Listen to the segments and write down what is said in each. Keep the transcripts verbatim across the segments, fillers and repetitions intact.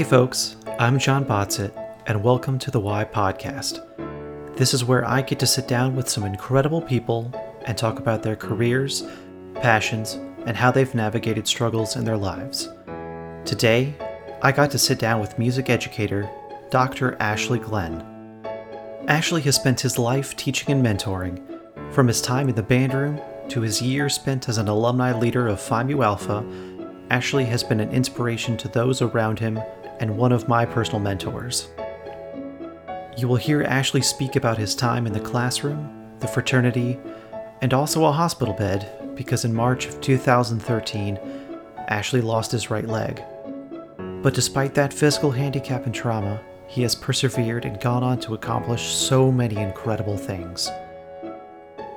Hey folks, I'm John Botsett, and welcome to the Why Podcast. This is where I get to sit down with some incredible people and talk about their careers, passions, and how they've navigated struggles in their lives. Today, I got to sit down with music educator, Doctor Ashley Glenn. Ashley has spent his life teaching and mentoring, from his time in the band room to his years spent as an alumni leader of Phi Mu Alpha. Ashley has been an inspiration to those around him and one of my personal mentors. You will hear Ashley speak about his time in the classroom, the fraternity, and also a hospital bed, because in March of two thousand thirteen, Ashley lost his right leg. But despite that physical handicap and trauma, he has persevered and gone on to accomplish so many incredible things.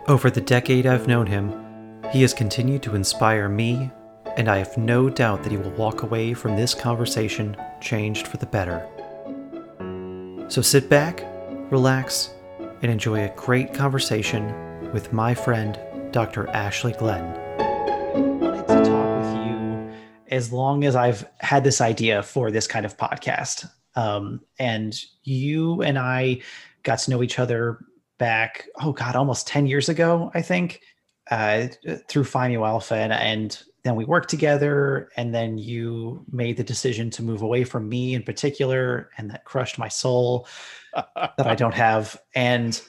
Over the decade I've known him, he has continued to inspire me, and I have no doubt that he will walk away from this conversation changed for the better. So sit back, relax, and enjoy a great conversation with my friend, Doctor Ashley Glenn. I wanted to talk with you as long as I've had this idea for this kind of podcast. Um, and you and I got to know each other back, oh God, almost ten years ago, I think, uh, through Phi Mu Alpha and, and then we worked together, and then you made the decision to move away from me in particular, and that crushed my soul that I don't have. And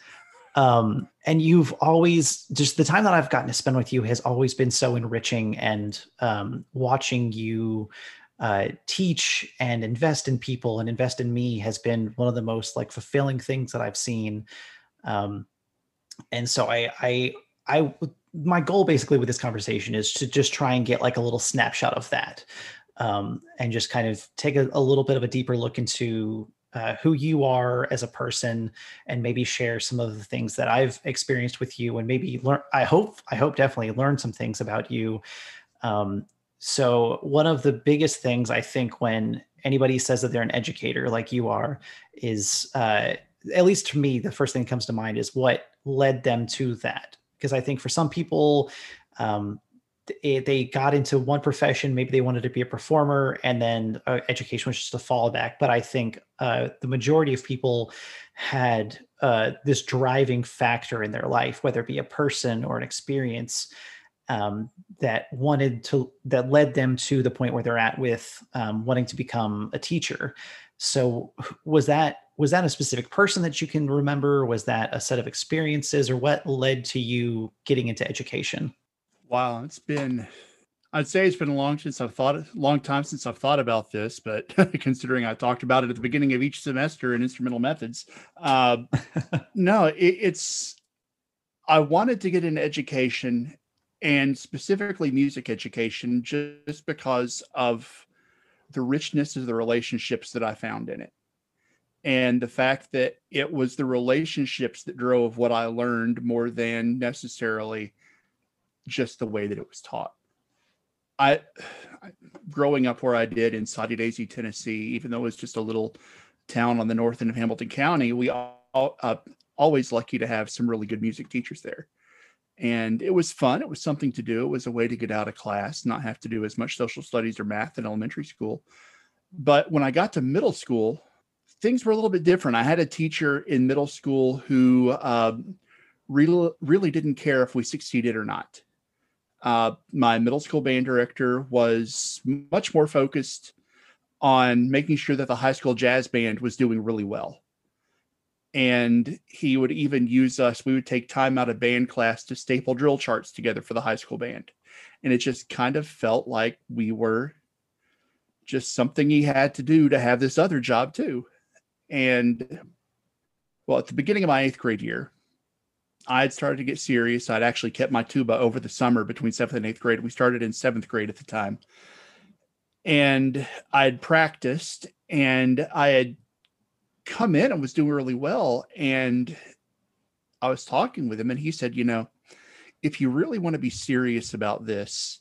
um, and you've always, just the time that I've gotten to spend with you has always been so enriching, and um, watching you uh, teach and invest in people and invest in me has been one of the most like fulfilling things that I've seen. Um, and so I, I, I my goal basically with this conversation is to just try and get like a little snapshot of that, um, and just kind of take a, a little bit of a deeper look into uh, who you are as a person, and maybe share some of the things that I've experienced with you, and maybe learn, I hope, I hope definitely learn some things about you. Um, so one of the biggest things I think when anybody says that they're an educator like you are is, uh, at least to me, the first thing that comes to mind is what led them to that. Because I think for some people, um, it, they got into one profession, maybe they wanted to be a performer, and then uh, education was just a fallback. But I think uh, the majority of people had uh, this driving factor in their life, whether it be a person or an experience, um, that wanted to, that led them to the point where they're at with um, wanting to become a teacher. So was that, was that a specific person that you can remember? Was that a set of experiences, or what led to you getting into education? Wow. It's been, I'd say it's been a long since I've thought, long time since I've thought about this, but considering I talked about it at the beginning of each semester in instrumental methods, uh, no, it, it's, I wanted to get into education, and specifically music education, just because of the richness of the relationships that I found in it. And the fact that it was the relationships that drove what I learned more than necessarily just the way that it was taught. I, growing up where I did in Soddy-Daisy, Tennessee, even though it was just a little town on the north end of Hamilton County, we all uh, always lucky to have some really good music teachers there. And it was fun. It was something to do. It was a way to get out of class, not have to do as much social studies or math in elementary school. But when I got to middle school, things were a little bit different. I had a teacher in middle school who um, really, really didn't care if we succeeded or not. Uh, my middle school band director was much more focused on making sure that the high school jazz band was doing really well. And he would even use us, we would take time out of band class to staple drill charts together for the high school band. And it just kind of felt like we were just something he had to do to have this other job too. And well, at the beginning of my eighth grade year, I'd started to get serious. I'd actually kept my tuba over the summer between seventh and eighth grade. We started in seventh grade at the time. And I'd practiced, and I had come in and was doing really well. And I was talking with him, and he said, you know, if you really want to be serious about this,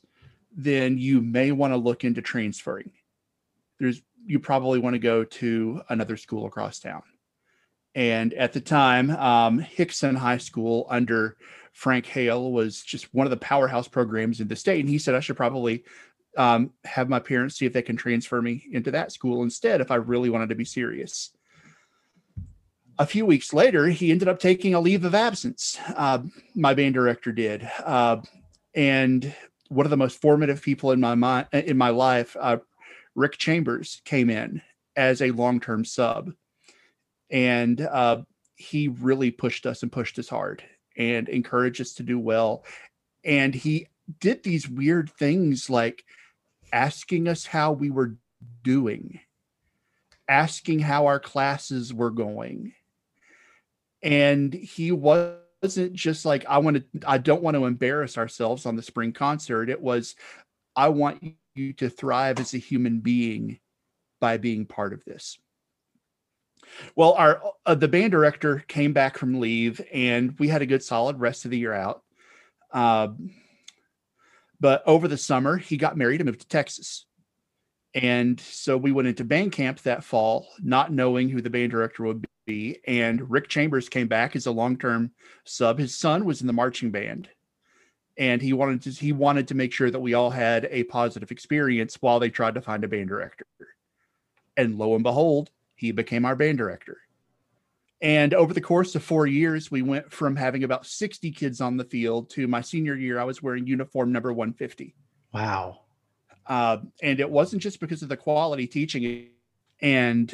then you may want to look into transferring. There's, you probably want to go to another school across town. And at the time, um, Hixson High School under Frank Hale was just one of the powerhouse programs in the state. And he said, I should probably um, have my parents see if they can transfer me into that school instead if I really wanted to be serious. A few weeks later, he ended up taking a leave of absence. Uh, my band director did. Uh, and one of the most formative people in my mind, in my life, uh, Rick Chambers, came in as a long-term sub. And uh, he really pushed us and pushed us hard and encouraged us to do well. And he did these weird things like asking us how we were doing, asking how our classes were going. And he wasn't just like, I want to, I don't want to embarrass ourselves on the spring concert. It was, I want you to thrive as a human being by being part of this. Well, our uh, the band director came back from leave, and we had a good solid rest of the year out. Uh, but over the summer, he got married and moved to Texas. And so we went into band camp that fall, not knowing who the band director would be. And Rick Chambers came back as a long-term sub. His son was in the marching band, and he wanted to he wanted to make sure that we all had a positive experience while they tried to find a band director. And lo and behold, he became our band director. And over the course of four years, we went from having about sixty kids on the field to my senior year, I was wearing uniform number one fifty. Wow. Uh, and it wasn't just because of the quality teaching. And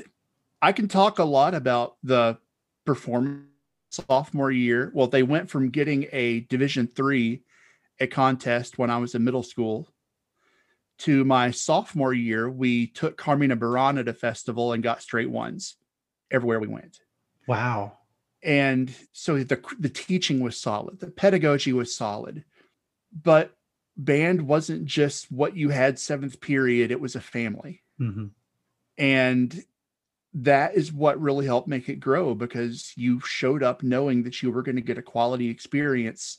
I can talk a lot about the performance sophomore year. Well, they went from getting a Division three, a contest when I was in middle school, to my sophomore year, we took Carmina Burana to festival and got straight ones everywhere we went. Wow. And so the the teaching was solid. The pedagogy was solid. But band wasn't just what you had seventh period. It was a family. Mm-hmm. And that is what really helped make it grow, because you showed up knowing that you were going to get a quality experience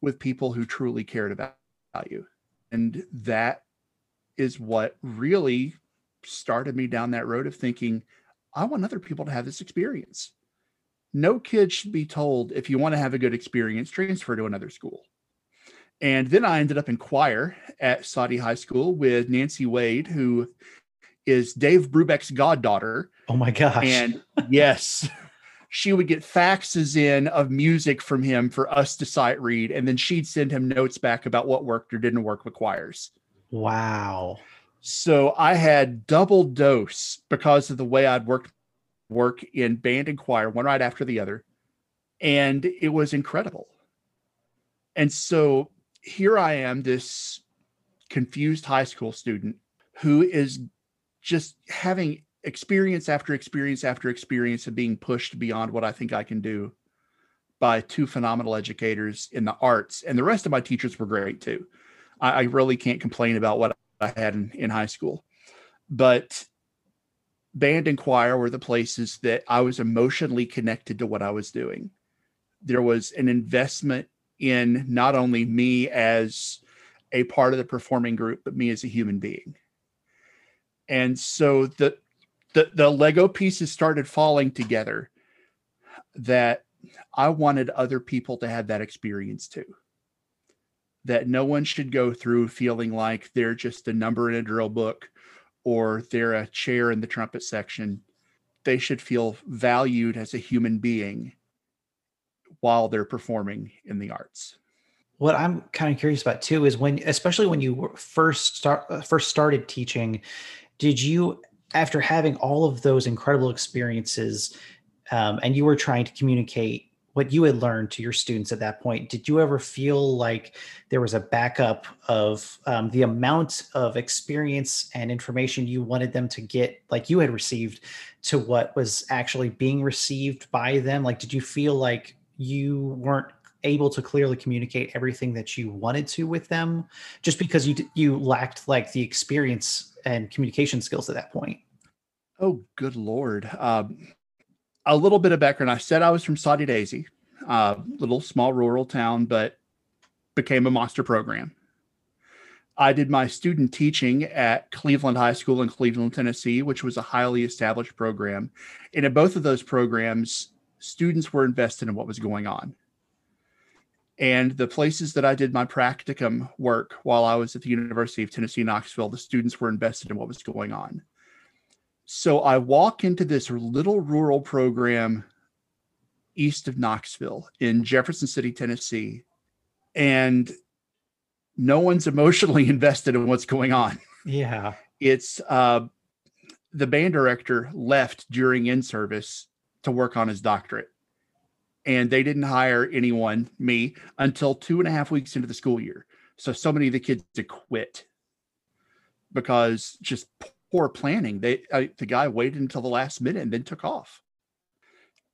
with people who truly cared about you. And that is what really started me down that road of thinking, I want other people to have this experience. No kid should be told, if you want to have a good experience, transfer to another school. And then I ended up in choir at Saudi High School with Nancy Wade, who is Dave Brubeck's goddaughter. Oh my gosh. And yes, she would get faxes in of music from him for us to sight read. And then she'd send him notes back about what worked or didn't work with choirs. Wow. So I had double dose because of the way I'd worked work in band and choir, one right after the other. And it was incredible. And so here I am, this confused high school student who is just having experience after experience after experience of being pushed beyond what I think I can do by two phenomenal educators in the arts. And the rest of my teachers were great too. I really can't complain about what I had in, in high school, but band and choir were the places that I was emotionally connected to what I was doing. There was an investment in not only me as a part of the performing group, but me as a human being. And so the, the, the Lego pieces started falling together that I wanted other people to have that experience too. That no one should go through feeling like they're just a number in a drill book or they're a chair in the trumpet section. They should feel valued as a human being while they're performing in the arts. What I'm kind of curious about too is when, especially when you first start, first started teaching, did you, after having all of those incredible experiences, um, and you were trying to communicate what you had learned to your students at that point, did you ever feel like there was a backup of um, the amount of experience and information you wanted them to get, like you had received, to what was actually being received by them? Like, did you feel like you weren't able to clearly communicate everything that you wanted to with them just because you you lacked like the experience and communication skills at that point? Oh, good Lord. Um... A little bit of background. I said I was from Soddy-Daisy, a uh, little small rural town, but became a monster program. I did my student teaching at Cleveland High School in Cleveland, Tennessee, which was a highly established program. And in both of those programs, students were invested in what was going on. And the places that I did my practicum work while I was at the University of Tennessee, Knoxville, the students were invested in what was going on. So I walk into this little rural program east of Knoxville in Jefferson City, Tennessee, and no one's emotionally invested in what's going on. Yeah. It's uh, the band director left during in-service to work on his doctorate. And they didn't hire anyone, me, until two and a half weeks into the school year. So, so many of the kids had quit because just poor planning. They, I, the guy waited until the last minute and then took off.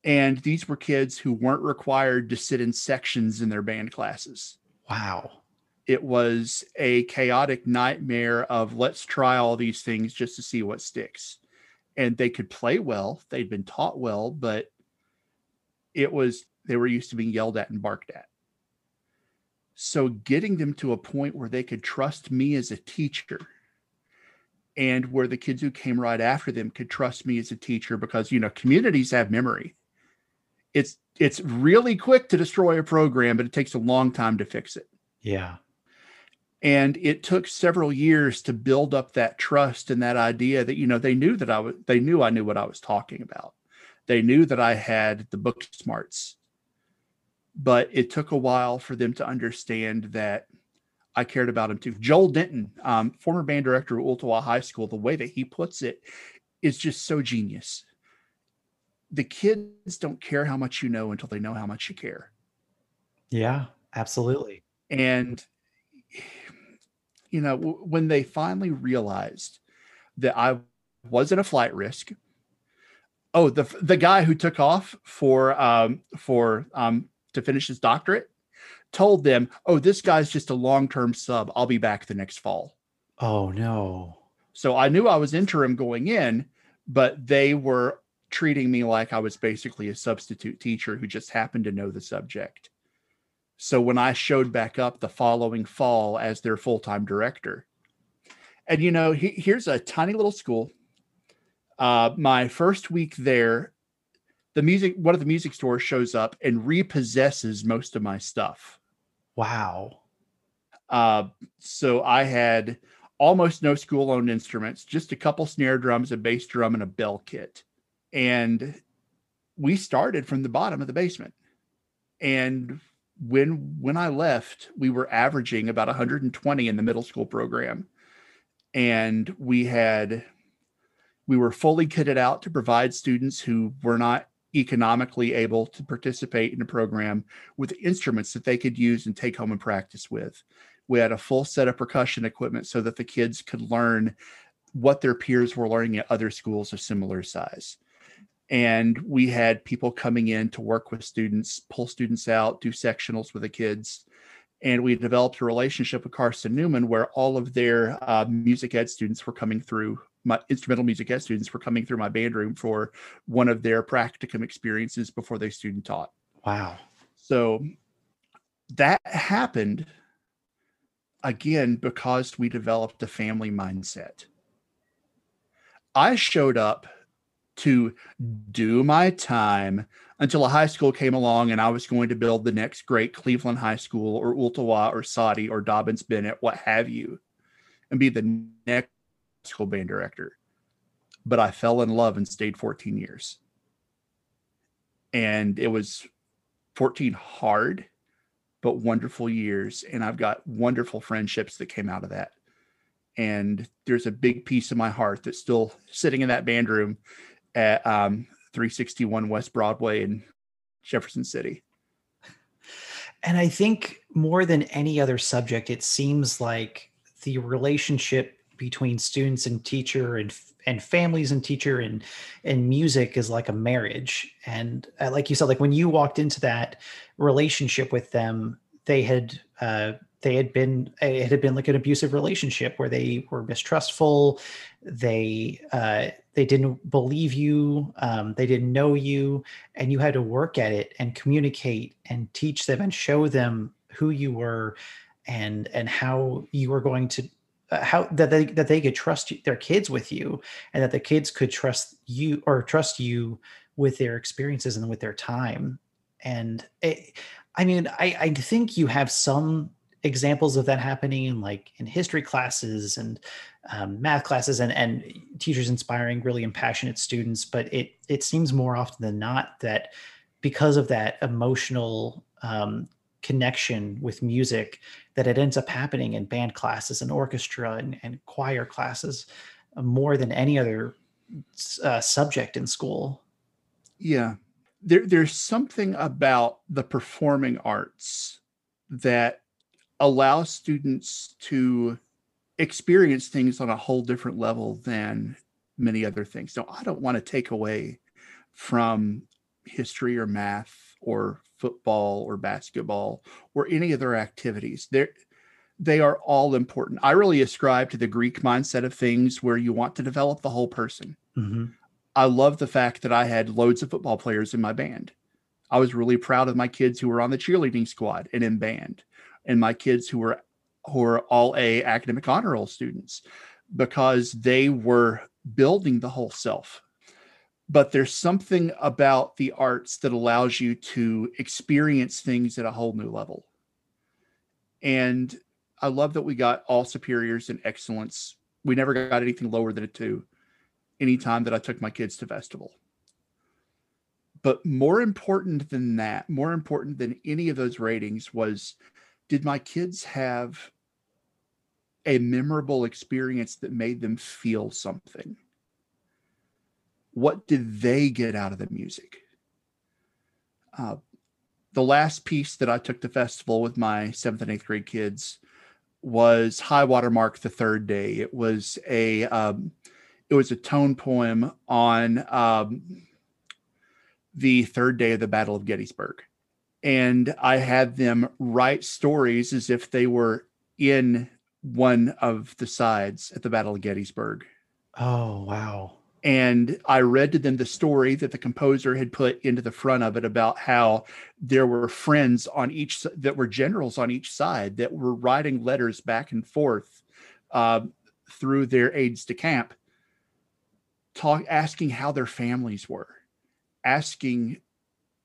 And these were kids who weren't required to sit in sections in their band classes. Wow. It was a chaotic nightmare of let's try all these things just to see what sticks. And they could play well. They'd been taught well, but it was, they were used to being yelled at and barked at. So getting them to a point where they could trust me as a teacher, and where the kids who came right after them could trust me as a teacher, because, you know, communities have memory. It's, it's really quick to destroy a program, but it takes a long time to fix it. Yeah. And it took several years to build up that trust and that idea that, you know, they knew that I was, they knew I knew what I was talking about. They knew that I had the book smarts, but it took a while for them to understand that I cared about them too. Joel Denton, um, former band director of Ooltewah High School, the way that he puts it is just so genius. The kids don't care how much you know until they know how much you care. Yeah, absolutely. And, you know, w- when they finally realized that I wasn't a flight risk. Oh, the the guy who took off for um, for um, to finish his doctorate told them, "Oh, this guy's just a long-term sub. I'll be back the next fall." Oh no! So I knew I was interim going in, but they were treating me like I was basically a substitute teacher who just happened to know the subject. So when I showed back up the following fall as their full-time director, and you know, he, here's a tiny little school. Uh, my first week there, the music, one of the music stores shows up and repossesses most of my stuff. Wow. Uh, so I had almost no school owned instruments, just a couple snare drums, a bass drum, and a bell kit. And we started from the bottom of the basement. And when, when I left, we were averaging about one hundred twenty in the middle school program. And we had... We were fully kitted out to provide students who were not economically able to participate in the program with instruments that they could use and take home and practice with. We had a full set of percussion equipment so that the kids could learn what their peers were learning at other schools of similar size. And we had people coming in to work with students, pull students out, do sectionals with the kids. And we developed a relationship with Carson Newman where all of their uh, music ed students were coming through. My instrumental music ed students were coming through my band room for one of their practicum experiences before they student taught. Wow. So that happened again, because we developed a family mindset. I showed up to do my time until a high school came along and I was going to build the next great Cleveland High School or Ooltewah or Soddy or Dobbins Bennett, what have you, and be the next school band director. But I fell in love and stayed fourteen years. And it was fourteen hard, but wonderful years. And I've got wonderful friendships that came out of that. And there's a big piece of my heart that's still sitting in that band room at um, three sixty-one West Broadway in Jefferson City. And I think more than any other subject, it seems like the relationship between students and teacher and and families and teacher and and music is like a marriage. And uh, like you said, like when you walked into that relationship with them, they had uh, they had been it had been like an abusive relationship where they were mistrustful. They uh, they didn't believe you. Um, they didn't know you, and you had to work at it and communicate and teach them and show them who you were and and how you were going to. How that they that they could trust their kids with you, and that the kids could trust you or trust you with their experiences and with their time. And it, I mean, I, I think you have some examples of that happening in like in history classes and um, math classes and, and teachers inspiring really impassionate students. But it it seems more often than not that because of that emotional um, connection with music, that it ends up happening in band classes and orchestra and, and choir classes more than any other uh, subject in school. Yeah. There, there's something about the performing arts that allows students to experience things on a whole different level than many other things. So I don't want to take away from history or math or football or basketball or any other activities. They're, they are all important. I really ascribe to the Greek mindset of things where you want to develop the whole person. Mm-hmm. I love the fact that I had loads of football players in my band. I was really proud of my kids who were on the cheerleading squad and in band, and my kids who were who were all A academic honor roll students, because they were building the whole self. But there's something about the arts that allows you to experience things at a whole new level. And I love that we got all superiors in excellence. We never got anything lower than a two. Anytime that I took my kids to festival. But more important than that, more important than any of those ratings was, did my kids have a memorable experience that made them feel something? What did they get out of the music? Uh, the last piece that I took to festival with my seventh and eighth grade kids was High Water Mark the Third Day. It was a... Um, It was a tone poem on um, the third day of the Battle of Gettysburg. And I had them write stories as if they were in one of the sides at the Battle of Gettysburg. Oh, wow. And I read to them the story that the composer had put into the front of it about how there were friends on each, that were generals on each side that were writing letters back and forth uh, through their aides de camp. Talk, asking how their families were, asking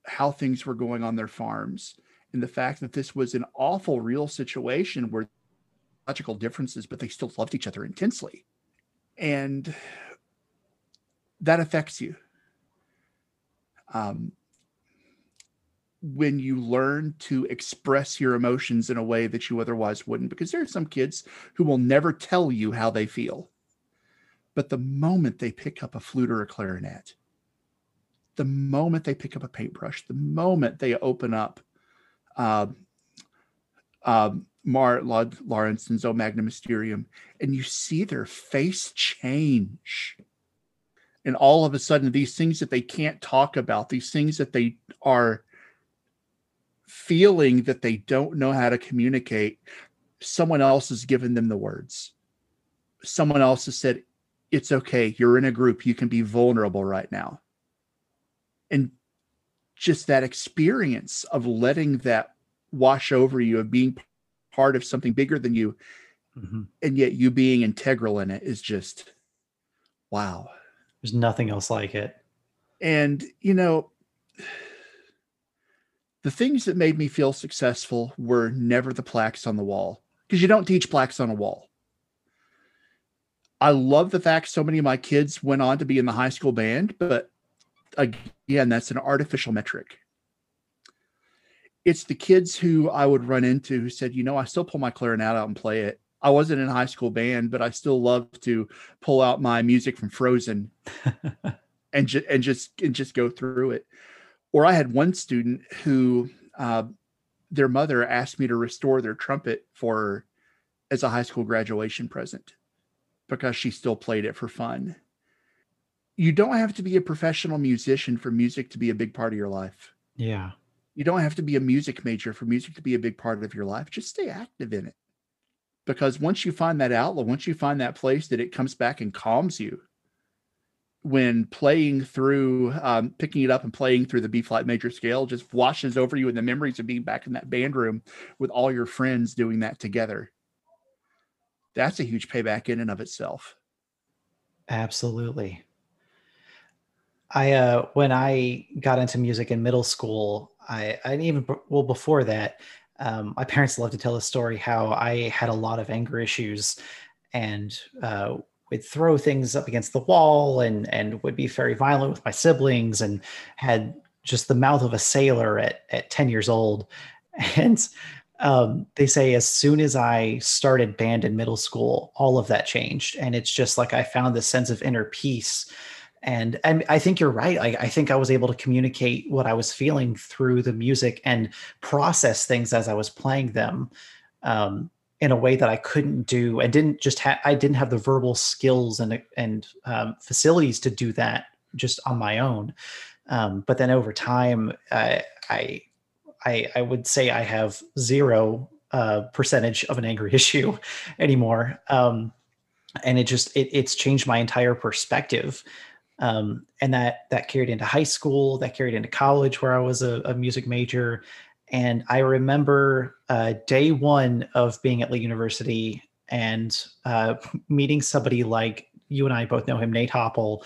how things were going on their farms, and the fact that this was an awful real situation where logical differences, but they still loved each other intensely. And that affects you. Um, when you learn to express your emotions in a way that you otherwise wouldn't, because there are some kids who will never tell you how they feel. But the moment they pick up a flute or a clarinet, the moment they pick up a paintbrush, the moment they open up um, um, Mar Lawrence's O Magnum Mysterium, and you see their face change. And all of a sudden, these things that they can't talk about, these things that they are feeling that they don't know how to communicate, someone else has given them the words. Someone else has said, it's okay. You're in a group. You can be vulnerable right now. And just that experience of letting that wash over you, of being part of something bigger than you, mm-hmm. and yet you being integral in it, is just, wow. There's nothing else like it. And, you know, the things that made me feel successful were never the plaques on the wall, because you don't teach plaques on a wall. I love the fact so many of my kids went on to be in the high school band, but again, that's an artificial metric. It's the kids who I would run into who said, you know, I still pull my clarinet out and play it. I wasn't in a high school band, but I still love to pull out my music from Frozen and, ju- and just and just go through it. Or I had one student who uh, their mother asked me to restore their trumpet for her as a high school graduation present, because she still played it for fun. You don't have to be a professional musician for music to be a big part of your life. Yeah. You don't have to be a music major for music to be a big part of your life. Just stay active in it. Because once you find that outlet, once you find that place that it comes back and calms you, when playing through, um, picking it up and playing through the B flat major scale just washes over you in the memories of being back in that band room with all your friends doing that together. That's a huge payback in and of itself. Absolutely. I uh, when I got into music in middle school, I, I even well before that, um, my parents love to tell the story how I had a lot of anger issues, and uh, would throw things up against the wall, and and would be very violent with my siblings, and had just the mouth of a sailor at at ten years old. And um, they say as soon as I started band in middle school, all of that changed, and it's just like I found this sense of inner peace. And and I think you're right. I, I think I was able to communicate what I was feeling through the music and process things as I was playing them um, in a way that I couldn't do. I didn't just have, I didn't have the verbal skills and, and um, facilities to do that just on my own. Um, but then over time, I, I, I, I would say I have zero uh, percentage of an angry issue anymore. Um, and it just, it, it's changed my entire perspective. Um, and that, that carried into high school, that carried into college where I was a, a music major. And I remember uh, day one of being at Lee University and uh, meeting somebody like you and I both know him, Nate Hopple.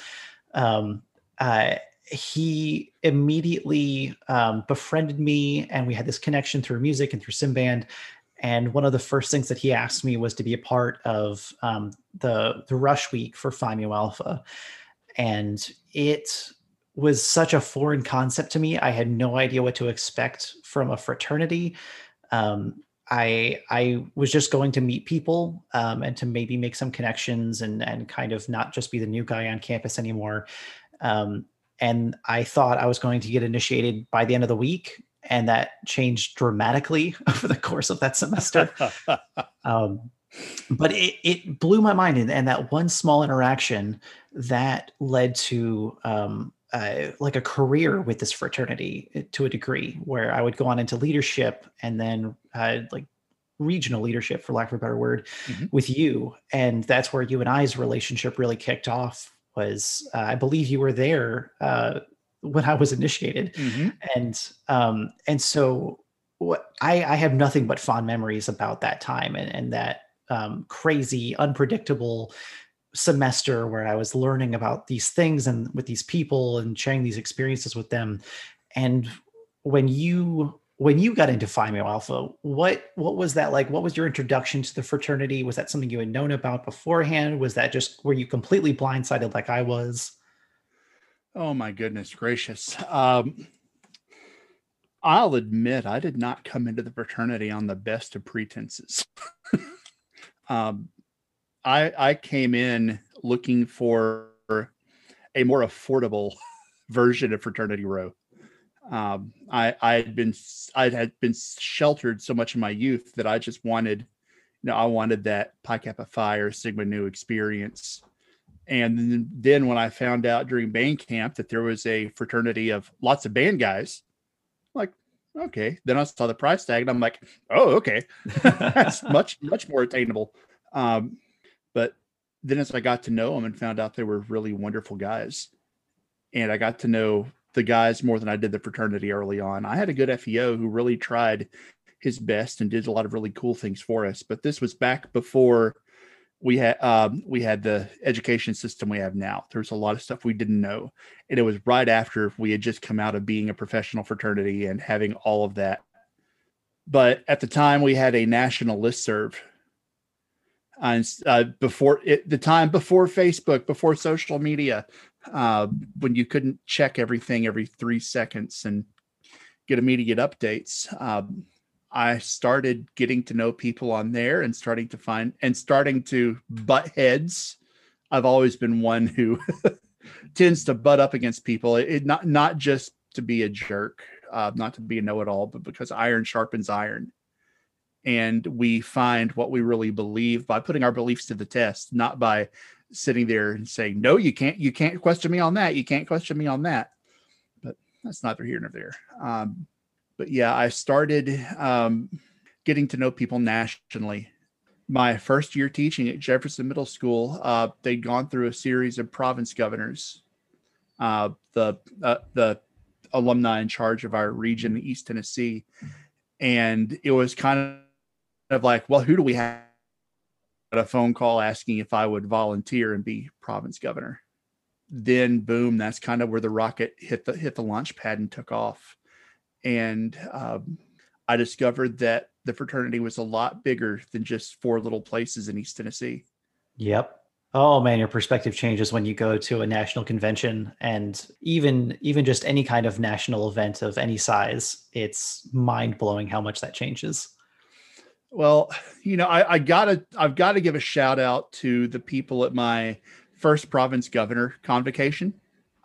Um, uh, he immediately um, befriended me, and we had this connection through music and through Simband. And one of the first things that he asked me was to be a part of um, the, the rush week for Phi Mu Alpha. And it was such a foreign concept to me. I had no idea what to expect from a fraternity. Um, I I was just going to meet people um, and to maybe make some connections and and kind of not just be the new guy on campus anymore. Um, and I thought I was going to get initiated by the end of the week, and that changed dramatically over the course of that semester. um, But it, it blew my mind. And, and that one small interaction that led to um, uh, like a career with this fraternity to a degree, where I would go on into leadership and then uh, like regional leadership, for lack of a better word, mm-hmm. with you. And that's where you and I's relationship really kicked off was, uh, I believe you were there uh, when I was initiated. Mm-hmm. And um, and so what, I, I have nothing but fond memories about that time and, and that Um, crazy, unpredictable semester where I was learning about these things and with these people and sharing these experiences with them. And when you when you got into Phi Mu Alpha, what what was that like? What was your introduction to the fraternity? Was that something you had known about beforehand? Was that just, were you completely blindsided like I was? Oh my goodness gracious. Um, I'll admit I did not come into the fraternity on the best of pretenses. Um, I, I came in looking for a more affordable version of Fraternity Row. Um, I, I had been, I had been sheltered so much in my youth that I just wanted, you know, I wanted that Pi Kappa Phi or Sigma Nu experience. And then, then when I found out during band camp that there was a fraternity of lots of band guys, I'm like, okay. Then I saw the price tag and I'm like, oh, okay. That's much, much more attainable. Um, but then as I got to know them and found out they were really wonderful guys, and I got to know the guys more than I did the fraternity early on. I had a good F E O who really tried his best and did a lot of really cool things for us. But this was back before we had, um, we had the education system we have now. There was a lot of stuff we didn't know. And it was right after we had just come out of being a professional fraternity and having all of that. But at the time we had a national listserv. And uh, before it, the time before Facebook, before social media, uh, when you couldn't check everything every three seconds and get immediate updates, um, I started getting to know people on there and starting to find and starting to butt heads. I've always been one who tends to butt up against people. It not, not just to be a jerk, uh, not to be a know-it-all, but because iron sharpens iron. And we find what we really believe by putting our beliefs to the test, not by sitting there and saying, no, you can't, you can't question me on that. You can't question me on that, but that's neither here nor there. Um, But yeah, I started um, getting to know people nationally. My first year teaching at Jefferson Middle School, uh, they'd gone through a series of province governors. Uh, the uh, the alumni in charge of our region, East Tennessee, and it was kind of like, well, who do we have? I got a phone call asking if I would volunteer and be province governor. then boom, that's kind of where the rocket hit the hit the launch pad and took off. And um, I discovered that the fraternity was a lot bigger than just four little places in East Tennessee. Yep. Oh man, your perspective changes when you go to a national convention, and even even just any kind of national event of any size, it's mind-blowing how much that changes. Well, you know, I, I gotta I've gotta give a shout out to the people at my first province governor convocation.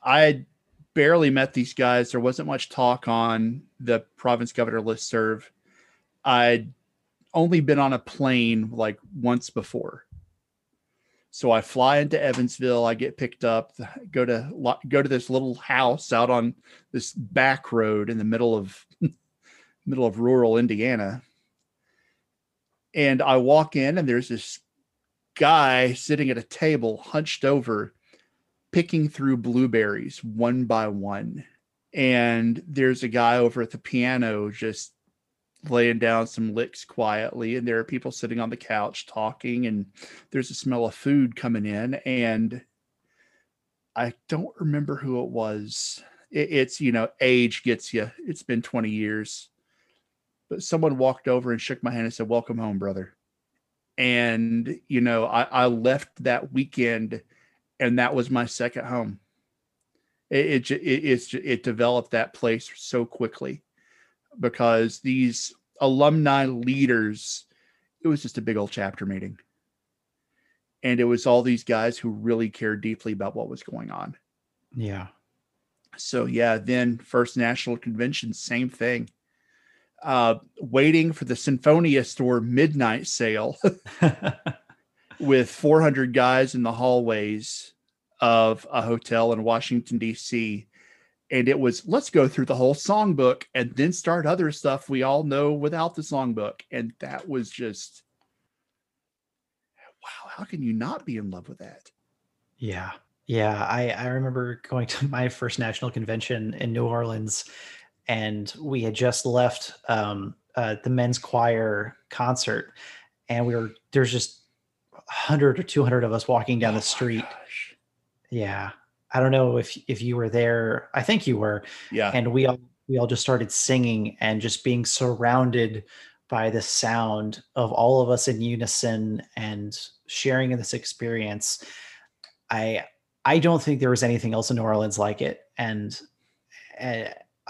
I had barely met these guys. There wasn't much talk on the province governor listserv. I'd only been on a plane like once before. So I fly into Evansville, I get picked up, go to go to this little house out on this back road in the middle of middle of rural Indiana. And I walk in, and there's this guy sitting at a table, hunched over, picking through blueberries one by one. And there's a guy over at the piano just laying down some licks quietly, and there are people sitting on the couch talking, and there's a smell of food coming in, and I don't remember who it was. It, it's, you know, age gets you. It's been twenty years. But someone walked over and shook my hand and said, "Welcome home, brother." And, you know, I, I left that weekend, and that was my second home. It, it, it, it's, it developed that place so quickly, because these alumni leaders, it was just a big old chapter meeting. And it was all these guys who really cared deeply about what was going on. Yeah. So yeah, then first national convention, same thing. Uh, waiting for the Sinfonia Store midnight sale with four hundred guys in the hallways of a hotel in Washington, D C, and it was, let's go through the whole songbook and then start other stuff we all know without the songbook. And that was just, wow, how can you not be in love with that? Yeah. Yeah. I, I remember going to my first national convention in New Orleans, and we had just left um, uh, the men's choir concert, and we were, there's just a hundred or two hundred of us walking down oh the street. Gosh. Yeah. I don't know if if you were there. I think you were. Yeah. And we all we all just started singing and just being surrounded by the sound of all of us in unison and sharing in this experience. I I don't think there was anything else in New Orleans like it. And uh,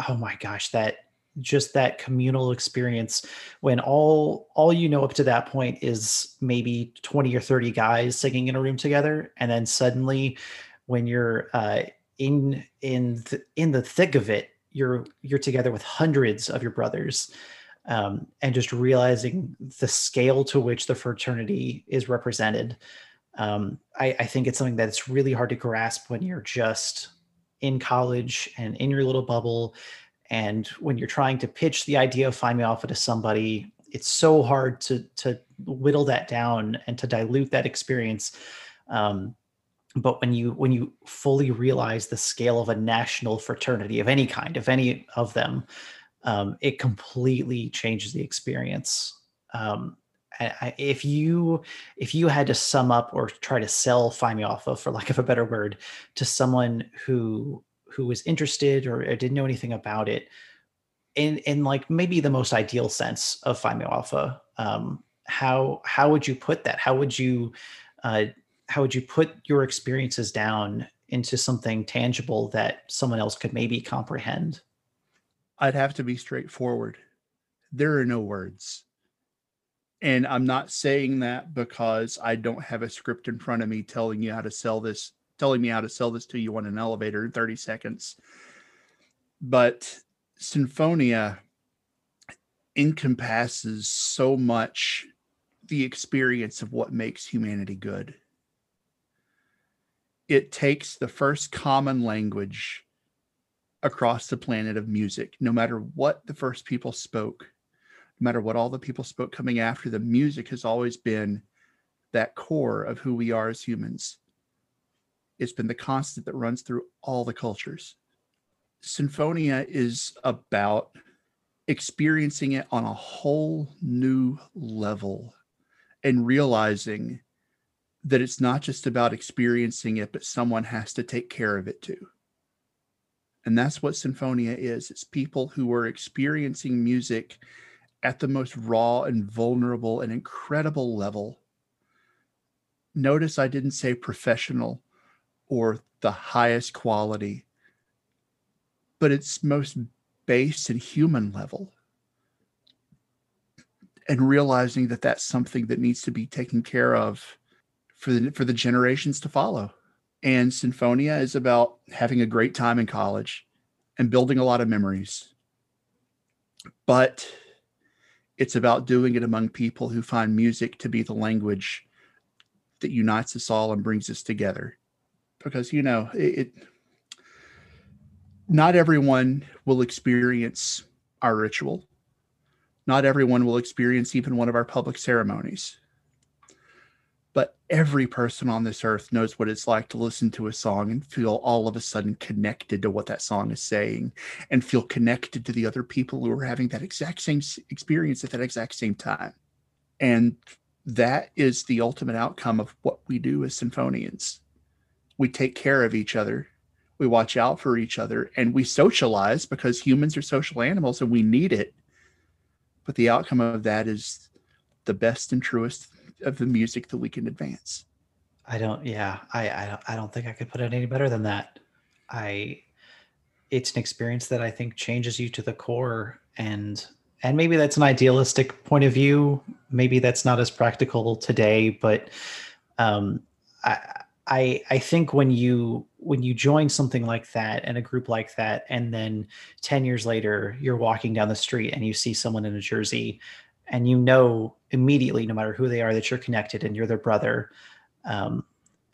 oh my gosh, that just that communal experience when all all you know up to that point is maybe twenty or thirty guys singing in a room together, and then suddenly, when you're uh, in in th- in the thick of it, you're you're together with hundreds of your brothers, um, and just realizing the scale to which the fraternity is represented. Um, I, I think it's something that's really hard to grasp when you're just in college and in your little bubble, and when you're trying to pitch the idea of Phi Mu Alpha to somebody, it's so hard to to whittle that down and to dilute that experience. Um, But when you when you fully realize the scale of a national fraternity of any kind, of any of them, um, it completely changes the experience. Um, I, if you if you had to sum up or try to sell Phi Mu Alpha, for lack of a better word, to someone who who was interested or, or didn't know anything about it, in in like maybe the most ideal sense of Phi Mu Alpha, um, how how would you put that? How would you uh, How would you put your experiences down into something tangible that someone else could maybe comprehend? I'd have to be straightforward. There are no words. And I'm not saying that because I don't have a script in front of me telling you how to sell this, telling me how to sell this to you on an elevator in thirty seconds. But Sinfonia encompasses so much the experience of what makes humanity good. It takes the first common language across the planet of music, no matter what the first people spoke, no matter what all the people spoke coming after them. Music has always been that core of who we are as humans. It's been the constant that runs through all the cultures. Sinfonia is about experiencing it on a whole new level and realizing that it's not just about experiencing it, but someone has to take care of it too. And that's what Symphonia is. It's people who are experiencing music at the most raw and vulnerable and incredible level. Notice I didn't say professional or the highest quality, but it's most base and human level. And realizing that that's something that needs to be taken care of for the, for the generations to follow. And Symphonia is about having a great time in college and building a lot of memories. But it's about doing it among people who find music to be the language that unites us all and brings us together. Because, you know, it, it not everyone will experience our ritual. Not everyone will experience even one of our public ceremonies. But every person on this earth knows what it's like to listen to a song and feel all of a sudden connected to what that song is saying and feel connected to the other people who are having that exact same experience at that exact same time. And that is the ultimate outcome of what we do as symphonians. We take care of each other. We watch out for each other, and we socialize, because humans are social animals and we need it. But the outcome of that is the best and truest of the music that we can advance. I don't, yeah, I, I don't, I don't think I could put it any better than that. I, it's an experience that I think changes you to the core, and, and maybe that's an idealistic point of view. Maybe that's not as practical today, but, um, I, I, I think when you, when you join something like that and a group like that, and then ten years later, you're walking down the street and you see someone in a jersey, and you know immediately, no matter who they are, that you're connected and you're their brother. Um,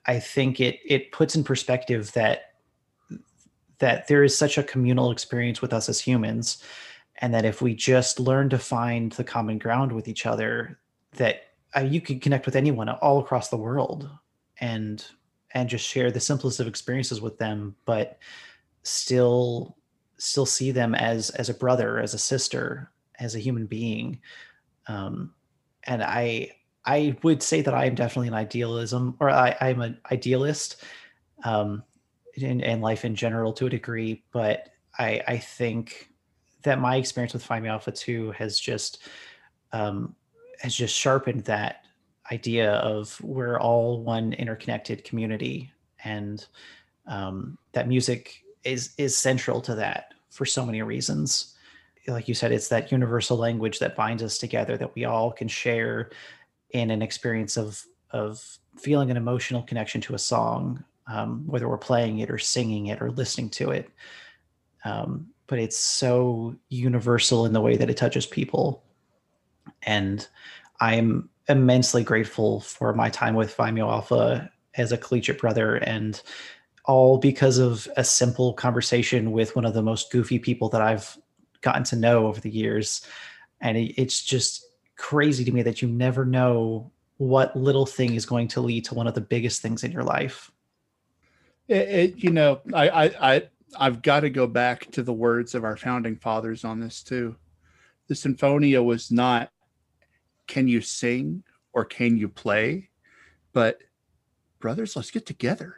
I think it, it puts in perspective that, that there is such a communal experience with us as humans. And that if we just learn to find the common ground with each other, that uh, you can connect with anyone all across the world and, and just share the simplest of experiences with them, but still, still see them as, as a brother, as a sister, as a human being. Um, and I, I would say that I am definitely an idealism or I, I'm an idealist, um, in, in life in general to a degree, but I, I think that my experience with Phi Mu Alpha two has just, um, has just sharpened that idea of we're all one interconnected community, and um, that music is, is central to that for so many reasons. Like you said, it's that universal language that binds us together, that we all can share in an experience of, of feeling an emotional connection to a song, um, whether we're playing it or singing it or listening to it. Um, but it's so universal in the way that it touches people. And I'm immensely grateful for my time with Phi Mu Alpha as a collegiate brother, and all because of a simple conversation with one of the most goofy people that I've gotten to know over the years. And it, it's just crazy to me that you never know what little thing is going to lead to one of the biggest things in your life. It, it, you know, I, I, I, I've got to go back to the words of our founding fathers on this too. The Symphonia was not, can you sing or can you play? But brothers, let's get together.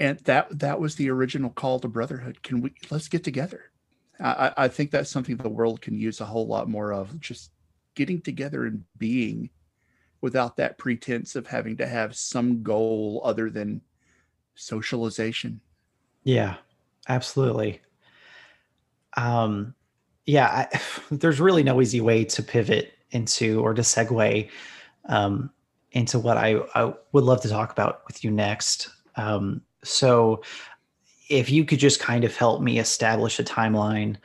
And that, that was the original call to brotherhood. Can we, let's get together. I, I think that's something the world can use a whole lot more of, just getting together and being without that pretense of having to have some goal other than socialization. Yeah, absolutely. Um, yeah, I, there's really no easy way to pivot into or to segue um, into what I, I would love to talk about with you next. Um, so if you could just kind of help me establish a timeline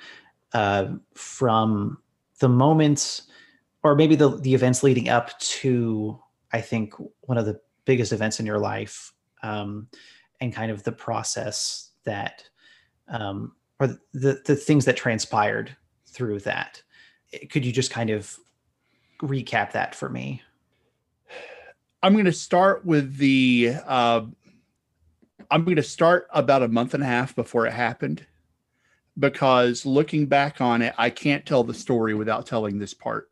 uh, from the moments, or maybe the, the events leading up to, I think, one of the biggest events in your life, um, and kind of the process that, um, or the, the things that transpired through that. Could you just kind of recap that for me? I'm going to start with the, uh, I'm going to start about a month and a half before it happened, because looking back on it, I can't tell the story without telling this part.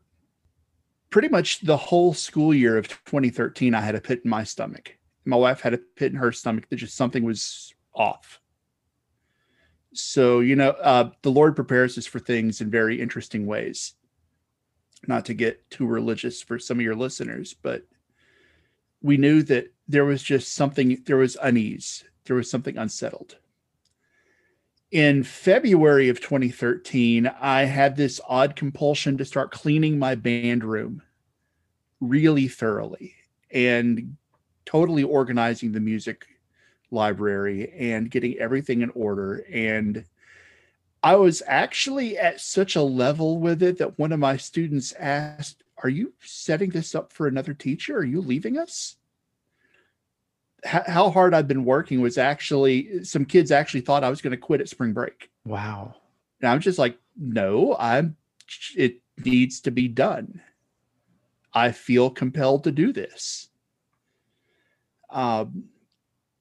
Pretty much the whole school year of twenty thirteen, I had a pit in my stomach. my wife had a pit in her stomach that just something was off. So, you know, uh, the Lord prepares us for things in very interesting ways. Not to get too religious for some of your listeners, but we knew that there was just something, there was unease, there was something unsettled. In February of twenty thirteen, I had this odd compulsion to start cleaning my band room really thoroughly and totally organizing the music library and getting everything in order. And I was actually at such a level with it that one of my students asked, "Are you setting this up for another teacher? Are you leaving us?" H- how hard I've been working was actually, some kids actually thought I was going to quit at spring break. Wow. And I'm just like, no, I'm, it needs to be done. I feel compelled to do this. Um,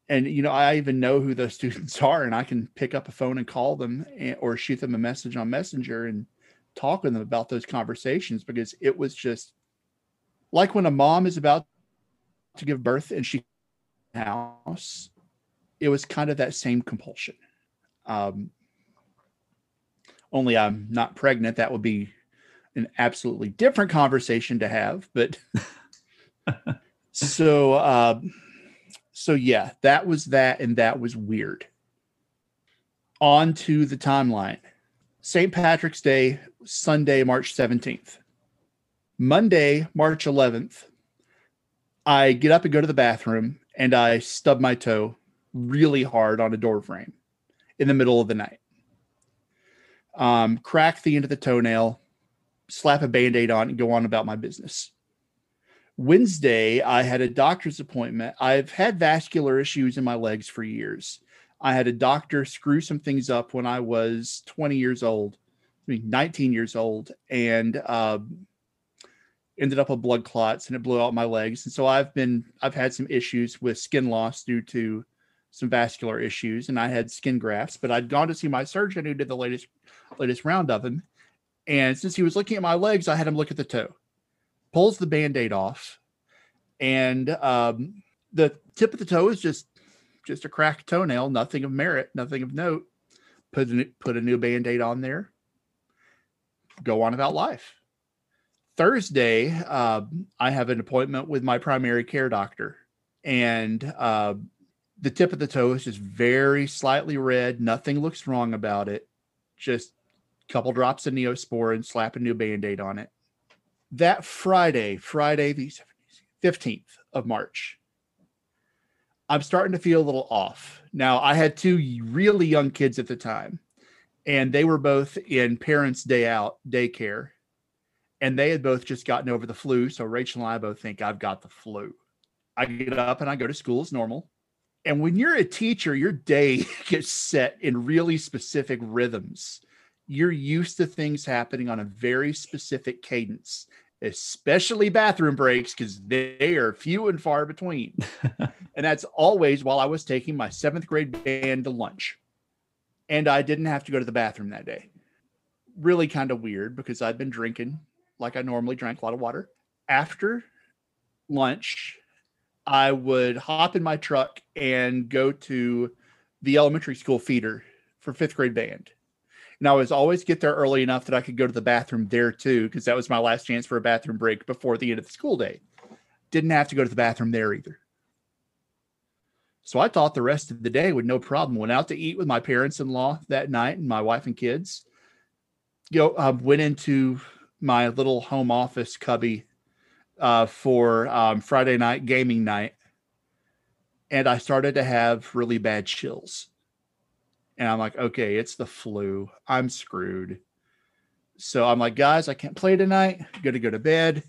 And, you know, I even know who those students are, and I can pick up a phone and call them and, or shoot them a message on Messenger and talk with them about those conversations, because it was just like when a mom is about to give birth and she's in the house, it was kind of that same compulsion. Um, only I'm not pregnant. That would be an absolutely different conversation to have. But so... Uh, So yeah, that was that, and that was weird. On to the timeline. Saint Patrick's Day, Sunday, March seventeenth. Monday, March eleventh, I get up and go to the bathroom, and I stub my toe really hard on a door frame in the middle of the night. Um, crack the end of the toenail, slap a Band-Aid on, and go on about my business. Wednesday, I had a doctor's appointment. I've had vascular issues in my legs for years. I had a doctor screw some things up when I was twenty years old, I mean, nineteen years old, and um, ended up with blood clots, and it blew out my legs. And so I've been, I've had some issues with skin loss due to some vascular issues, and I had skin grafts, but I'd gone to see my surgeon who did the latest, latest round of them. And since he was looking at my legs, I had him look at the toe. Pulls the Band-Aid off, and um, the tip of the toe is just, just a cracked toenail, nothing of merit, nothing of note. Put a, put a new Band-Aid on there. Go on about life. Thursday, uh, I have an appointment with my primary care doctor, and uh, the tip of the toe is just very slightly red. Nothing looks wrong about it. Just a couple drops of Neosporin, slap a new Band-Aid on it. That Friday, Friday the fifteenth of March, I'm starting to feel a little off. Now, I had two really young kids at the time, and they were both in parents' day out, daycare, and they had both just gotten over the flu. So Rachel and I both think I've got the flu. I get up and I go to school as normal. And when you're a teacher, your day gets set in really specific rhythms. You're used to things happening on a very specific cadence, especially bathroom breaks, because they are few and far between. And that's always while I was taking my seventh grade band to lunch. And I didn't have to go to the bathroom that day. Really kind of weird, because I'd been drinking like I normally drank, a lot of water. After lunch, I would hop in my truck and go to the elementary school feeder for fifth grade band. And I was always get there early enough that I could go to the bathroom there too, because that was my last chance for a bathroom break before the end of the school day. Didn't have to go to the bathroom there either. So I thought the rest of the day with no problem. Went out to eat with my parents-in-law that night and my wife and kids. You know, uh, went into my little home office cubby uh, for um, Friday night gaming night. And I started to have really bad chills. And I'm like, okay, it's the flu. I'm screwed. So I'm like, guys, I can't play tonight. I'm going to go to bed.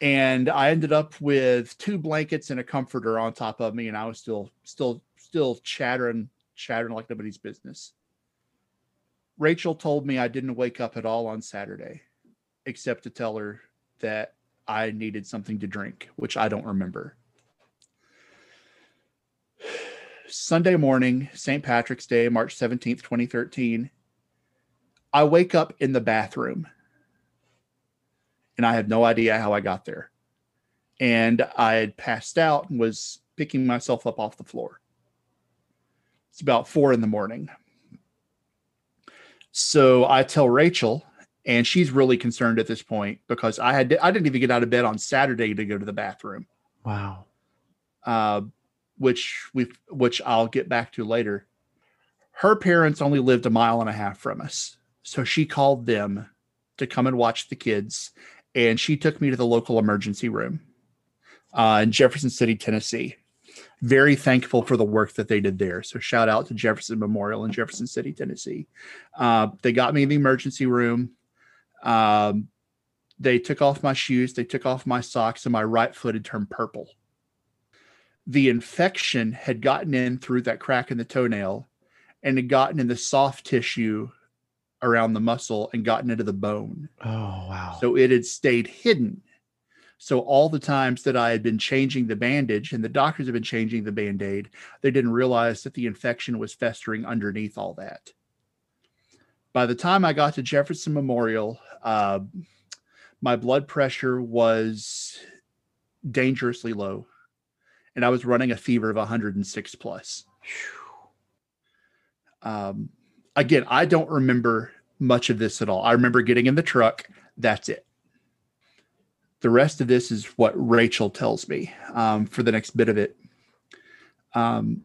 And I ended up with two blankets and a comforter on top of me. And I was still, still, still chattering, chattering like nobody's business. Rachel told me I didn't wake up at all on Saturday, except to tell her that I needed something to drink, which I don't remember. Sunday morning, Saint Patrick's Day, March seventeenth, twenty thirteen, I wake up in the bathroom, and I have no idea how I got there. And I had passed out and was picking myself up off the floor. It's about four in the morning. So I tell Rachel, and she's really concerned at this point because I had, I didn't even get out of bed on Saturday to go to the bathroom. Wow. Uh, which we, which I'll get back to later. Her parents only lived a mile and a half from us. So she called them to come and watch the kids. And she took me to the local emergency room uh, in Jefferson City, Tennessee. Very thankful for the work that they did there. So shout out to Jefferson Memorial in Jefferson City, Tennessee. Uh, they got me in the emergency room. Um, they took off my shoes. They took off my socks, and my right foot had turned purple. The infection had gotten in through that crack in the toenail and had gotten in the soft tissue around the muscle and gotten into the bone. Oh, wow. So it had stayed hidden. So all the times that I had been changing the bandage and the doctors had been changing the Band-Aid, they didn't realize that the infection was festering underneath all that. By the time I got to Jefferson Memorial, uh, my blood pressure was dangerously low, and I was running a fever of one hundred six plus. Um, again, I don't remember much of this at all. I remember getting in the truck. That's it. The rest of this is what Rachel tells me um, for the next bit of it. Um,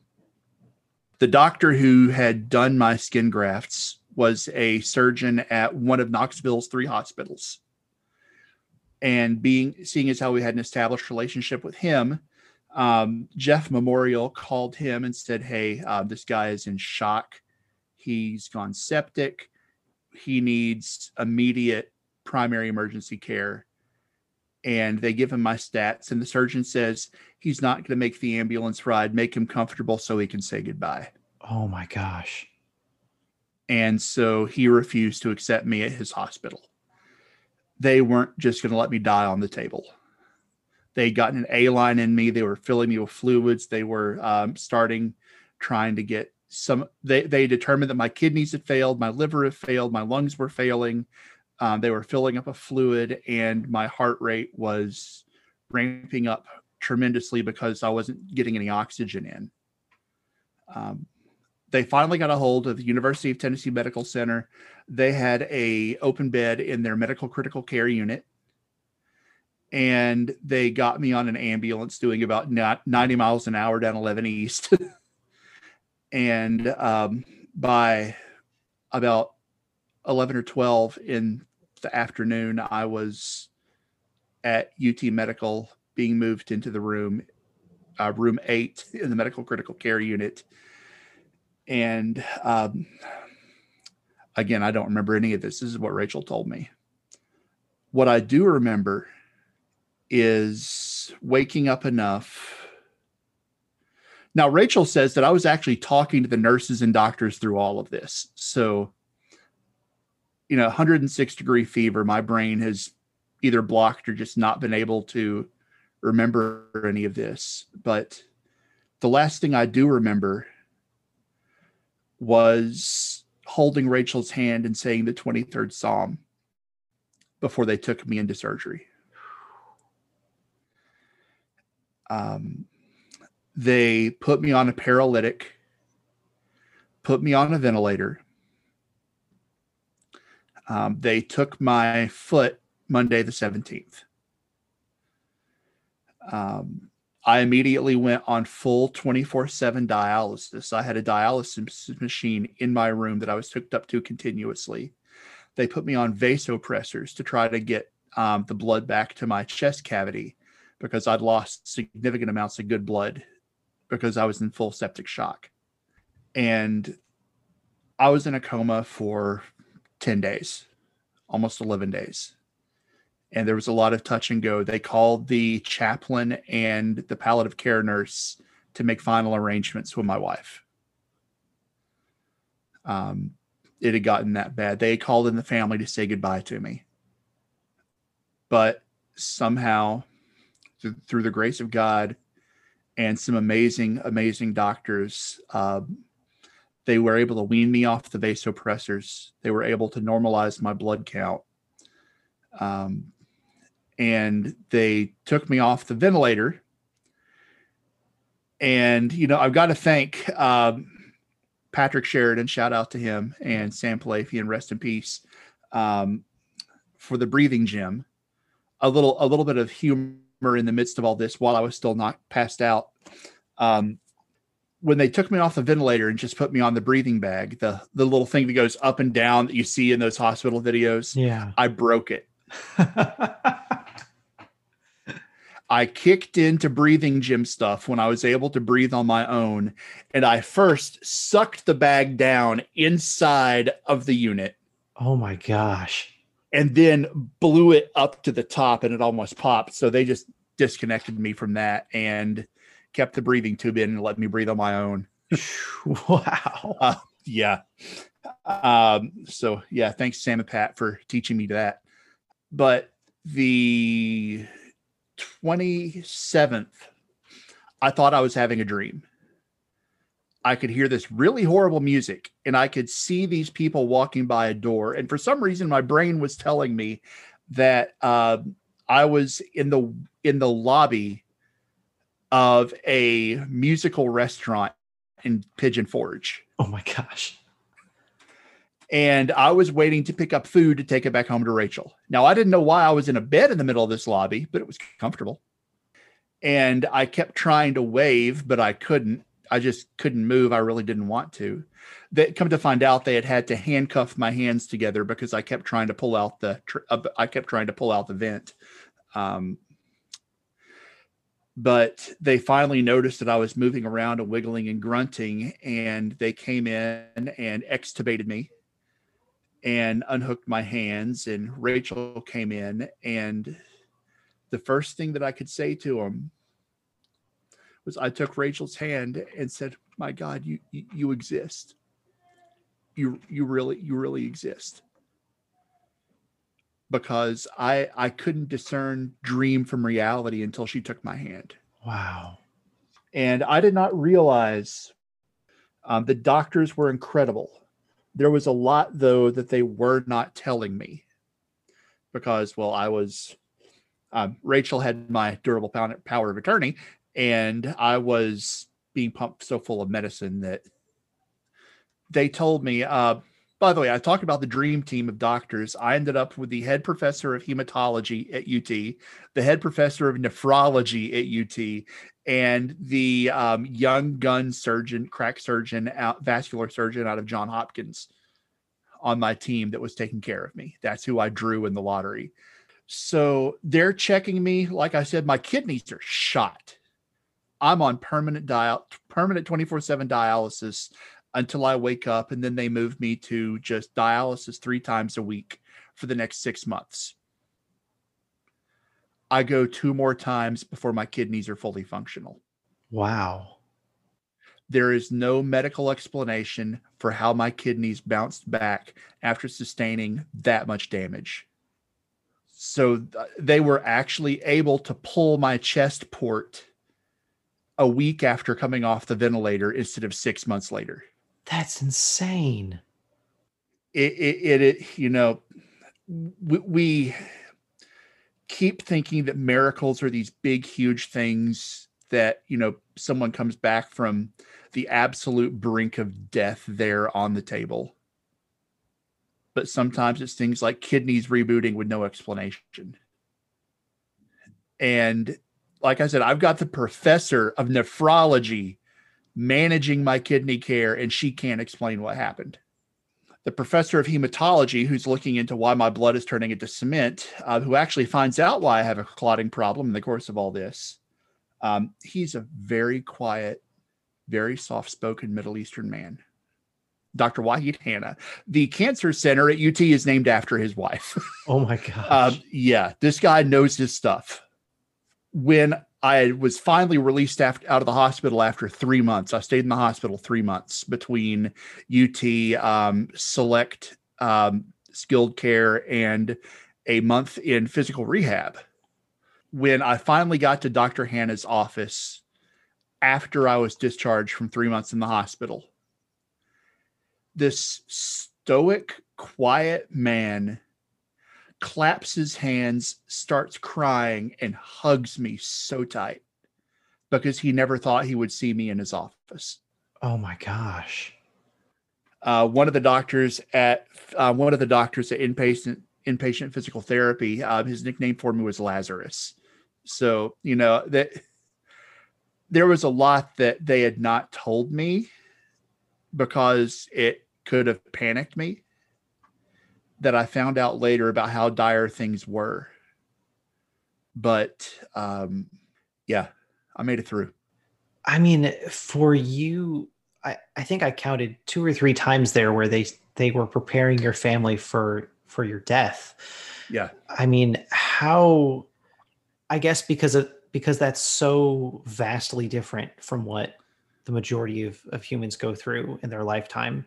the doctor who had done my skin grafts was a surgeon at one of Knoxville's three hospitals. And being seeing as how we had an established relationship with him, um, Jeff Memorial called him and said, hey, uh, this guy is in shock. He's gone septic. He needs immediate primary emergency care. And they give him my stats, and the surgeon says, he's not going to make the ambulance ride, make him comfortable so he can say goodbye. Oh my gosh. And so he refused to accept me at his hospital. They weren't just going to let me die on the table. They'd gotten an A-line in me. They were filling me with fluids. They were um, starting trying to get some, they, they determined that my kidneys had failed. My liver had failed. My lungs were failing. Um, they were filling up a fluid, and my heart rate was ramping up tremendously because I wasn't getting any oxygen in. Um, they finally got a hold of the University of Tennessee Medical Center. They had a open bed in their medical critical care unit, and they got me on an ambulance doing about ninety miles an hour down eleven East. And um, by about eleven or twelve in the afternoon, I was at U T Medical being moved into the room, uh, room eight in the medical critical care unit. And um, again, I don't remember any of this. This is what Rachel told me. What I do remember is waking up enough. Now, Rachel says that I was actually talking to the nurses and doctors through all of this. So, you know, one hundred six degree fever, my brain has either blocked or just not been able to remember any of this. But the last thing I do remember was holding Rachel's hand and saying the twenty-third Psalm before they took me into surgery. Um, they put me on a paralytic, put me on a ventilator. Um, they took my foot Monday the seventeenth. Um, I immediately went on full twenty-four seven dialysis. I had a dialysis machine in my room that I was hooked up to continuously. They put me on vasopressors to try to get um, the blood back to my chest cavity because I'd lost significant amounts of good blood because I was in full septic shock. And I was in a coma for ten days, almost eleven days. And there was a lot of touch and go. They called the chaplain and the palliative care nurse to make final arrangements with my wife. Um, it had gotten that bad. They called in the family to say goodbye to me. But somehow, th- through the grace of God and some amazing, amazing doctors, uh, they were able to wean me off the vasopressors. They were able to normalize my blood count. Um, and they took me off the ventilator. And, you know, I've got to thank um, Patrick Sheridan, shout out to him, and Sam Palafian, rest in peace, um, for the breathing gym. A little, a little bit of humor in the midst of all this while I was still not passed out. Um, when they took me off the ventilator and just put me on the breathing bag, the the little thing that goes up and down that you see in those hospital videos, yeah, I broke it. I kicked into breathing gym stuff when I was able to breathe on my own. And I first sucked the bag down inside of the unit. Oh my gosh. And then blew it up to the top and it almost popped. So they just disconnected me from that and kept the breathing tube in and let me breathe on my own. Wow. Uh, yeah. Um, so yeah, thanks Sam and Pat for teaching me that. But the twenty-seventh, I thought I was having a dream. I could hear this really horrible music and I could see these people walking by a door. And for some reason, my brain was telling me that uh, I was in the in the lobby of a musical restaurant in Pigeon Forge. Oh, my gosh. And I was waiting to pick up food to take it back home to Rachel. Now, I didn't know why I was in a bed in the middle of this lobby, but it was comfortable. And I kept trying to wave, but I couldn't. I just couldn't move. I really didn't want to. They, come to find out, they had had to handcuff my hands together because I kept trying to pull out the. Tr- I kept trying to pull out the vent. Um, but they finally noticed that I was moving around and wiggling and grunting, and they came in and extubated me and unhooked my hands. And Rachel came in, and the first thing that I could say to them was I took Rachel's hand and said, "My God, you you, you exist. You you really you really exist." Because I I couldn't discern dream from reality until she took my hand. Wow. And I did not realize. Um, the doctors were incredible. There was a lot though that they were not telling me, because well I was, um, Rachel had my durable power of attorney. And I was being pumped so full of medicine that they told me, uh, by the way, I talked about the dream team of doctors. I ended up with the head professor of hematology at U T, the head professor of nephrology at U T, and the um, young gun surgeon, crack surgeon, out, vascular surgeon out of John Hopkins on my team that was taking care of me. That's who I drew in the lottery. So they're checking me. Like I said, my kidneys are shot. I'm on permanent dial, permanent twenty-four seven dialysis until I wake up. And then they move me to just dialysis three times a week for the next six months. I go two more times before my kidneys are fully functional. Wow. There is no medical explanation for how my kidneys bounced back after sustaining that much damage. So th- they were actually able to pull my chest port a week after coming off the ventilator instead of six months later. That's insane. It, it, it, it you know, we, we keep thinking that miracles are these big, huge things that, you know, someone comes back from the absolute brink of death there on the table. But sometimes it's things like kidneys rebooting with no explanation. And like I said, I've got the professor of nephrology managing my kidney care, and she can't explain what happened. The professor of hematology, who's looking into why my blood is turning into cement, uh, who actually finds out why I have a clotting problem in the course of all this. Um, he's a very quiet, very soft-spoken Middle Eastern man. Doctor Wahid Hanna. The cancer center at U T is named after his wife. Oh my gosh. um, yeah, this guy knows his stuff. When I was finally released after, out of the hospital after three months, I stayed in the hospital three months between U T, um, select um, skilled care, and a month in physical rehab. When I finally got to Doctor Hanna's office after I was discharged from three months in the hospital, this stoic, quiet man claps his hands, starts crying, and hugs me so tight because he never thought he would see me in his office. Oh my gosh. Uh, one of the doctors at uh, one of the doctors at inpatient inpatient physical therapy, uh, his nickname for me was Lazarus. So, you know, that there was a lot that they had not told me because it could have panicked me, that I found out later about how dire things were. But um, yeah, I made it through. I mean, for you, I, I think I counted two or three times there where they, they were preparing your family for, for your death. Yeah. I mean, how, I guess because of, because that's so vastly different from what the majority of, of humans go through in their lifetime.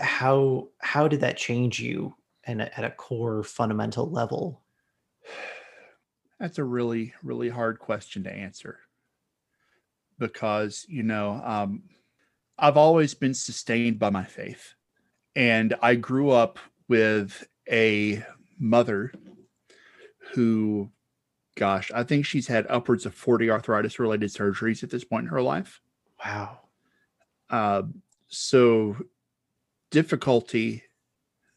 How, how did that change you and at a core fundamental level? That's a really, really hard question to answer because, you know, um, I've always been sustained by my faith, and I grew up with a mother who, gosh, I think she's had upwards of forty arthritis-related surgeries at this point in her life. Wow. Uh, so difficulty,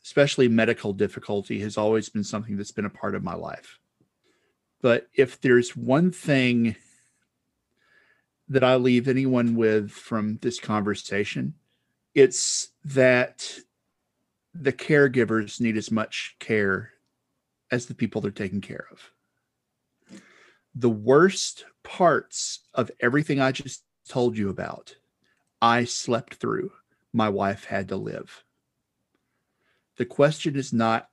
especially medical difficulty, has always been something that's been a part of my life. But if there's one thing that I leave anyone with from this conversation, it's that the caregivers need as much care as the people they're taking care of. The worst parts of everything I just told you about, I slept through. My wife had to live. The question is not,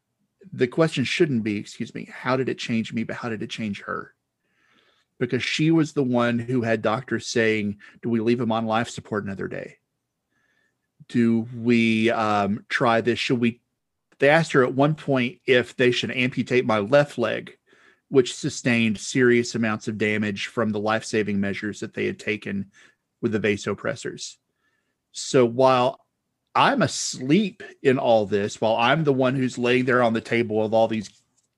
the question shouldn't be, excuse me, how did it change me, but how did it change her? Because she was the one who had doctors saying, do we leave him on life support another day? Do we um, try this? Should we? They asked her at one point if they should amputate my left leg, which sustained serious amounts of damage from the life-saving measures that they had taken with the vasopressors. So while I'm asleep in all this, while I'm the one who's laying there on the table with all these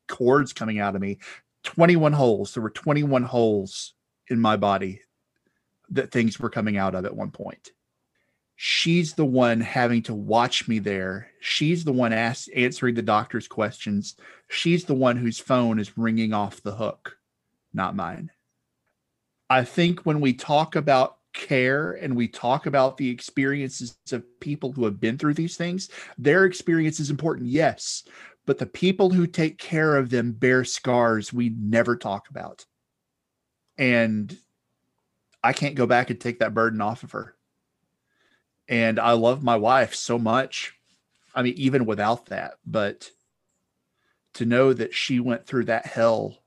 cords coming out of me, twenty-one holes. There were twenty-one holes in my body that things were coming out of at one point. She's the one having to watch me there. She's the one ask, answering the doctor's questions. She's the one whose phone is ringing off the hook, not mine. I think when we talk about care and we talk about the experiences of people who have been through these things, their experience is important, yes. But the people who take care of them bear scars we never talk about. And I can't go back and take that burden off of her. And I love my wife so much. I mean, even without that, but to know that she went through that hell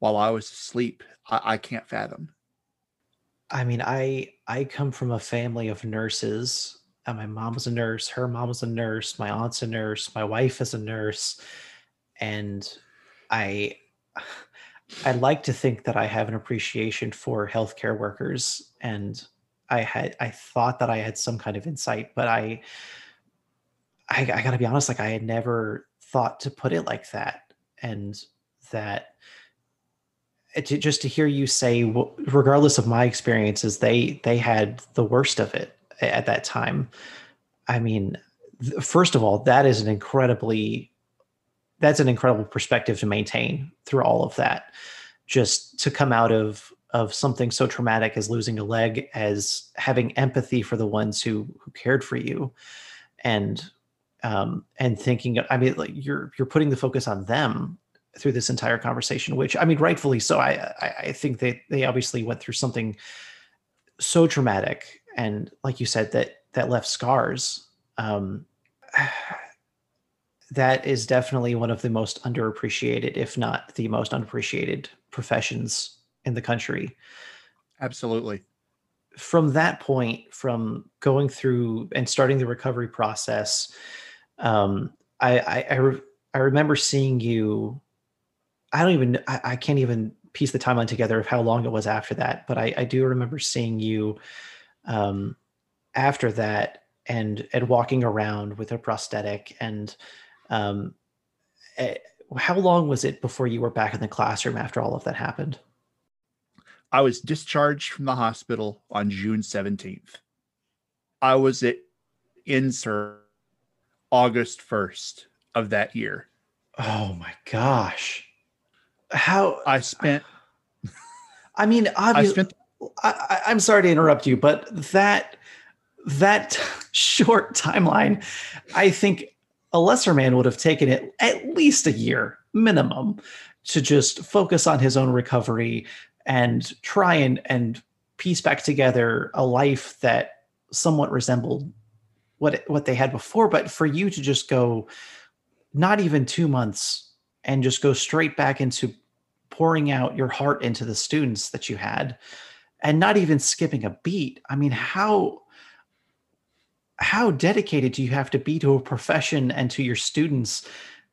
while I was asleep, I, I can't fathom. I mean, I I come from a family of nurses. And my mom was a nurse, her mom was a nurse, my aunt's a nurse, my wife is a nurse. And I I like to think that I have an appreciation for healthcare workers. And I had I thought that I had some kind of insight, but I I, I gotta be honest, like I had never thought to put it like that. And that to, just to hear you say, regardless of my experiences, they they had the worst of it at that time. I mean, first of all, that is an incredibly, that's an incredible perspective to maintain through all of that, just to come out of, of something so traumatic as losing a leg, as having empathy for the ones who, who cared for you and, um, and thinking, I mean, like you're, you're putting the focus on them through this entire conversation, which I mean, rightfully so. I, I, I think that they obviously went through something so traumatic. And like you said, that that left scars. Um, that is definitely one of the most underappreciated, if not the most unappreciated professions in the country. Absolutely. From that point, from going through and starting the recovery process, um, I, I, I, re- I remember seeing you, I don't even, I, I can't even piece the timeline together of how long it was after that, but I, I do remember seeing you Um, after that, and and walking around with a prosthetic, and um, it, how long was it before you were back in the classroom after all of that happened? I was discharged from the hospital on June seventeenth. I was at in-service August first of that year. Oh my gosh. How I spent, I mean, obviously, I spent, I, I'm sorry to interrupt you, but that, that short timeline, I think a lesser man would have taken it at least a year minimum to just focus on his own recovery and try and, and piece back together a life that somewhat resembled what, what they had before. But for you to just go not even two months and just go straight back into pouring out your heart into the students that you had and not even skipping a beat. I mean, how, how dedicated do you have to be to a profession and to your students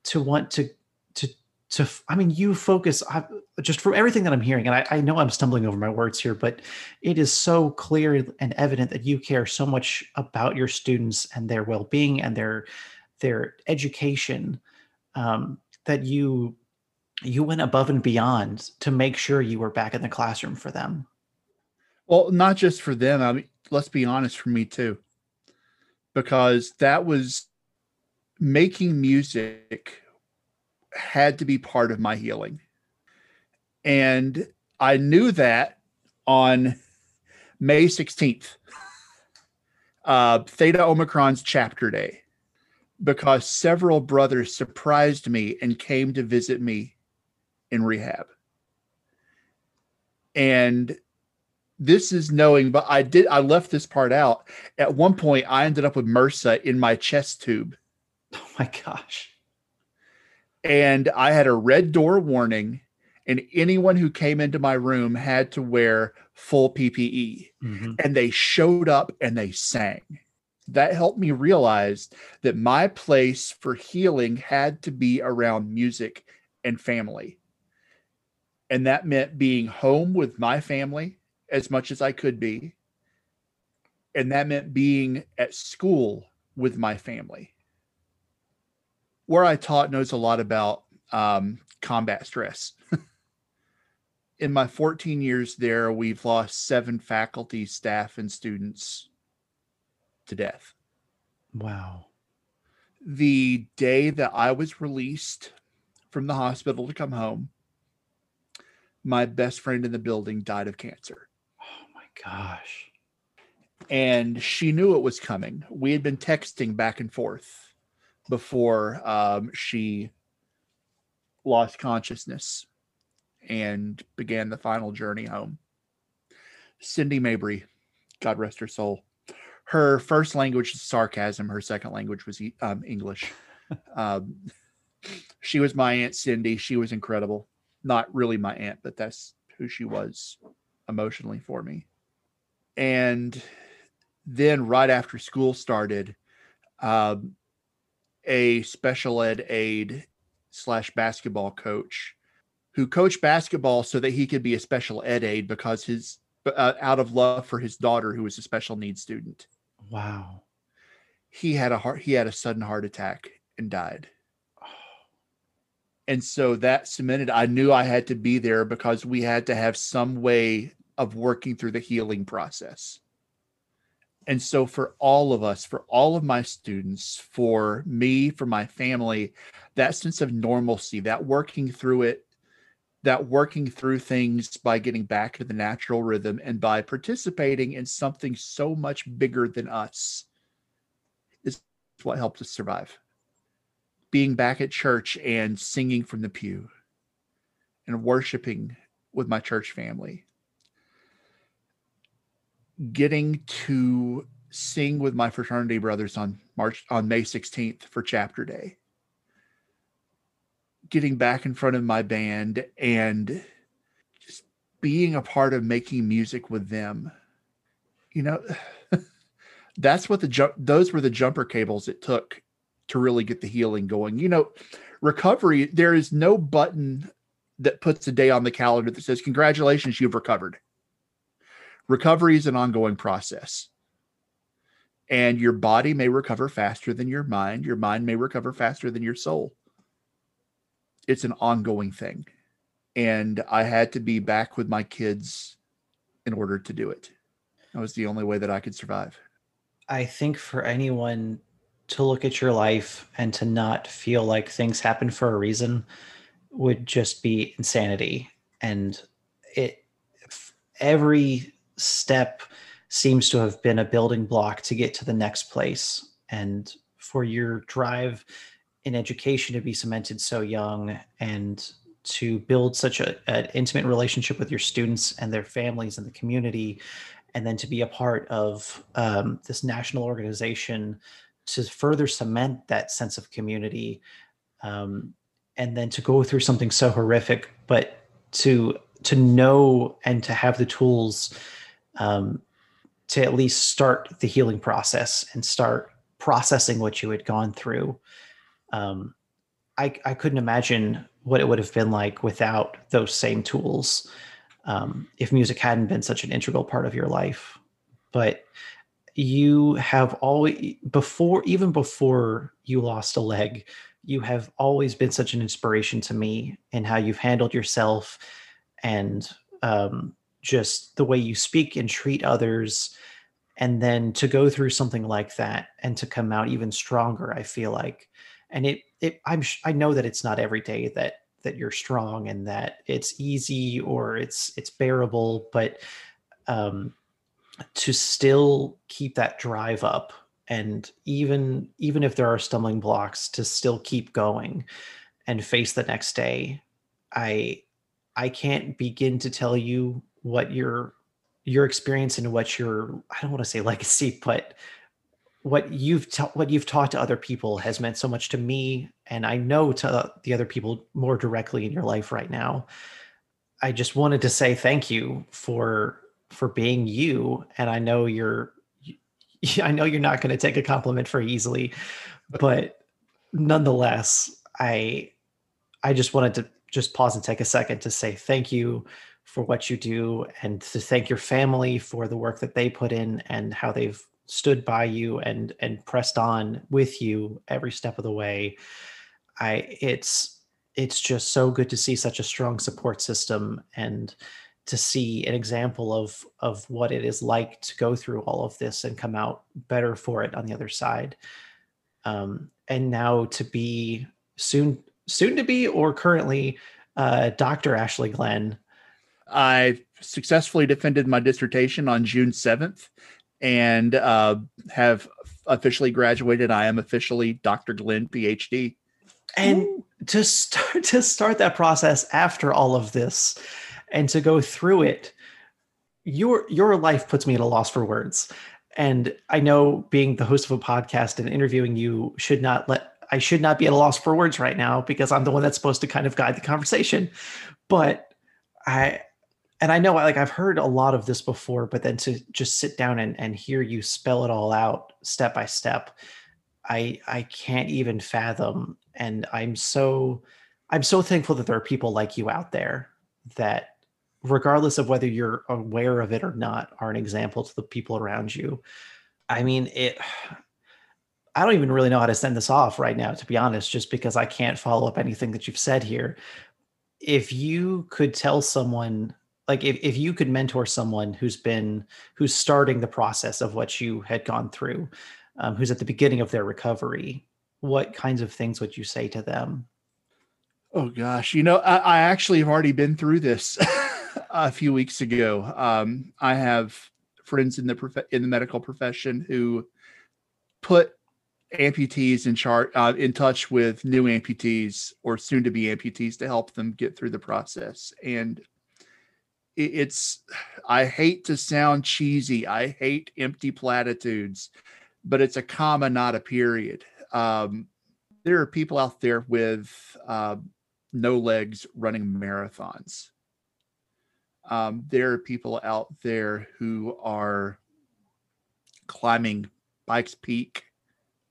to want to, to, to, I mean, you focus I, just from everything that I'm hearing. And I, I know I'm stumbling over my words here, but it is so clear and evident that you care so much about your students and their well-being and their, their education, um, that you, you went above and beyond to make sure you were back in the classroom for them. Well, not just for them. I mean, let's be honest, for me too, because that was making music had to be part of my healing. And I knew that on May sixteenth, uh, Theta Omicron's chapter day, because several brothers surprised me and came to visit me in rehab. And this is knowing, but I did, I left this part out. At one point, I ended up with MRSA in my chest tube. Oh my gosh. And I had a red door warning, and anyone who came into my room had to wear full P P E. Mm-hmm. And they showed up and they sang. That helped me realize that my place for healing had to be around music and family. And that meant being home with my family as much as I could be. And that meant being at school with my family. Where I taught knows a lot about um, combat stress. In my fourteen years there, we've lost seven faculty, staff, and students to death. Wow. The day that I was released from the hospital to come home, my best friend in the building died of cancer. Oh my gosh. And she knew it was coming. We had been texting back and forth before um, she lost consciousness and began the final journey home. Cindy Mabry, God rest her soul. Her first language is sarcasm. Her second language was um, English. Um, she was my Aunt Cindy. She was incredible. Not really my aunt, but that's who she was emotionally for me. And then right after school started, um, a special ed aide slash basketball coach who coached basketball so that he could be a special ed aide because his uh, out of love for his daughter, who was a special needs student. Wow. He had a heart, he had a sudden heart attack and died. Oh. And so that cemented, I knew I had to be there because we had to have some way of working through the healing process. And so for all of us, for all of my students, for me, for my family, that sense of normalcy, that working through it, that working through things by getting back to the natural rhythm and by participating in something so much bigger than us is what helped us survive. Being back at church and singing from the pew and worshiping with my church family. Getting to sing with my fraternity brothers on March on May sixteenth for chapter day. Getting back in front of my band and just being a part of making music with them. You know, that's what the jump, those were the jumper cables it took to really get the healing going. You know, recovery, there is no button that puts a day on the calendar that says, congratulations, you've recovered. Recovery is an ongoing process, and your body may recover faster than your mind. Your mind may recover faster than your soul. It's an ongoing thing. And I had to be back with my kids in order to do it. That was the only way that I could survive. I think for anyone to look at your life and to not feel like things happen for a reason would just be insanity. And it, every step seems to have been a building block to get to the next place. And for your drive in education to be cemented so young and to build such a, an intimate relationship with your students and their families and the community, and then to be a part of um, this national organization to further cement that sense of community, um, and then to go through something so horrific, but to to know and to have the tools um, to at least start the healing process and start processing what you had gone through. Um, I, I couldn't imagine what it would have been like without those same tools, um, if music hadn't been such an integral part of your life. But you have always, before, even before you lost a leg, you have always been such an inspiration to me in how you've handled yourself and um, just the way you speak and treat others. And then to go through something like that and to come out even stronger, I feel like. And it, it, I'm, I know that it's not every day that, that you're strong and that it's easy or it's, it's bearable, but um, to still keep that drive up. And even, even if there are stumbling blocks, to still keep going and face the next day. I, I can't begin to tell you what your, your experience and what your, I don't want to say legacy, but what you've ta- what you've taught to other people has meant so much to me. And I know to the other people more directly in your life right now. I just wanted to say thank you for, for being you. And I know you're, I know you're not going to take a compliment very easily, but nonetheless, I, I just wanted to just pause and take a second to say thank you for what you do and to thank your family for the work that they put in and how they've stood by you and, and pressed on with you every step of the way. I, it's, it's just so good to see such a strong support system and to see an example of, of what it is like to go through all of this and come out better for it on the other side. Um, and now to be soon, soon to be, or currently, uh, Doctor Ashley Glenn. I successfully defended my dissertation on June seventh and uh, have officially graduated. I am officially Doctor Glenn, P H D. And to start, to start that process after all of this, and to go through it, your your life puts me at a loss for words. And I know being the host of a podcast and interviewing you should not let, I should not be at a loss for words right now because I'm the one that's supposed to kind of guide the conversation. But I, and I know like I've heard a lot of this before, but then to just sit down and, and hear you spell it all out step by step, I I can't even fathom. And I'm so, I'm so thankful that there are people like you out there that, regardless of whether you're aware of it or not, are an example to the people around you. I mean, it, I don't even really know how to send this off right now, to be honest, just because I can't follow up anything that you've said here. If you could tell someone, like if, if you could mentor someone who's been, who's starting the process of what you had gone through, um, who's at the beginning of their recovery, what kinds of things would you say to them? Oh gosh, you know, I, I actually have already been through this. A few weeks ago, um, I have friends in the prof- in the medical profession who put amputees in char- uh, in touch with new amputees or soon-to-be amputees to help them get through the process. And it, it's, I hate to sound cheesy, I hate empty platitudes, but it's a comma, not a period. Um, there are people out there with uh, no legs running marathons. Um, there are people out there who are climbing Pikes Peak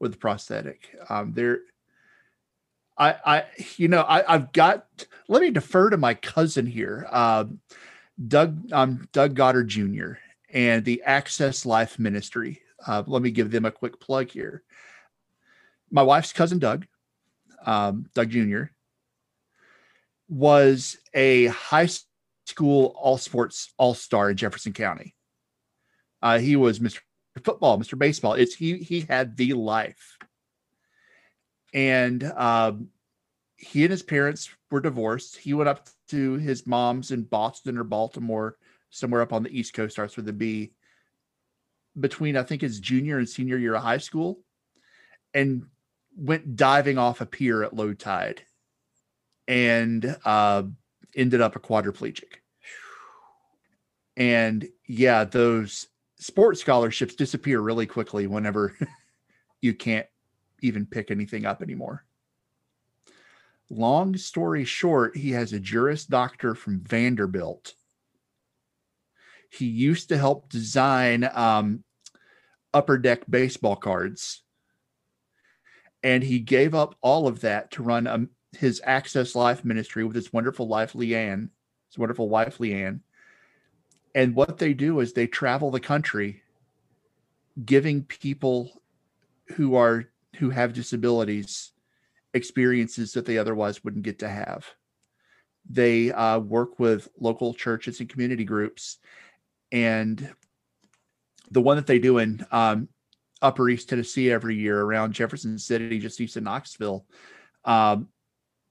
with a prosthetic. Um, there, I, I, you know, I, I've got. Let me defer to my cousin here, um, Doug, um, Doug Goddard Junior and the Access Life Ministry. Uh, let me give them a quick plug here. My wife's cousin Doug, um, Doug Junior was a high school school all sports all-star in Jefferson County. Uh, he was Mister Football, Mister Baseball. It's he he had the life. And um, he and his parents were divorced. He went up to his mom's in Boston or Baltimore, somewhere up on the East Coast, starts with a B, between I think his junior and senior year of high school, and went diving off a pier at low tide and uh, ended up a quadriplegic. And yeah, those sports scholarships disappear really quickly whenever you can't even pick anything up anymore. Long story short, he has a Juris Doctor from Vanderbilt. He used to help design um, upper deck baseball cards. And he gave up all of that to run um, his Access Life Ministry with his wonderful wife, Leanne, his wonderful wife, Leanne. And what they do is they travel the country giving people who are, who have disabilities experiences that they otherwise wouldn't get to have. They uh, work with local churches and community groups. And the one that they do in um, Upper East Tennessee every year around Jefferson City, just east of Knoxville, um,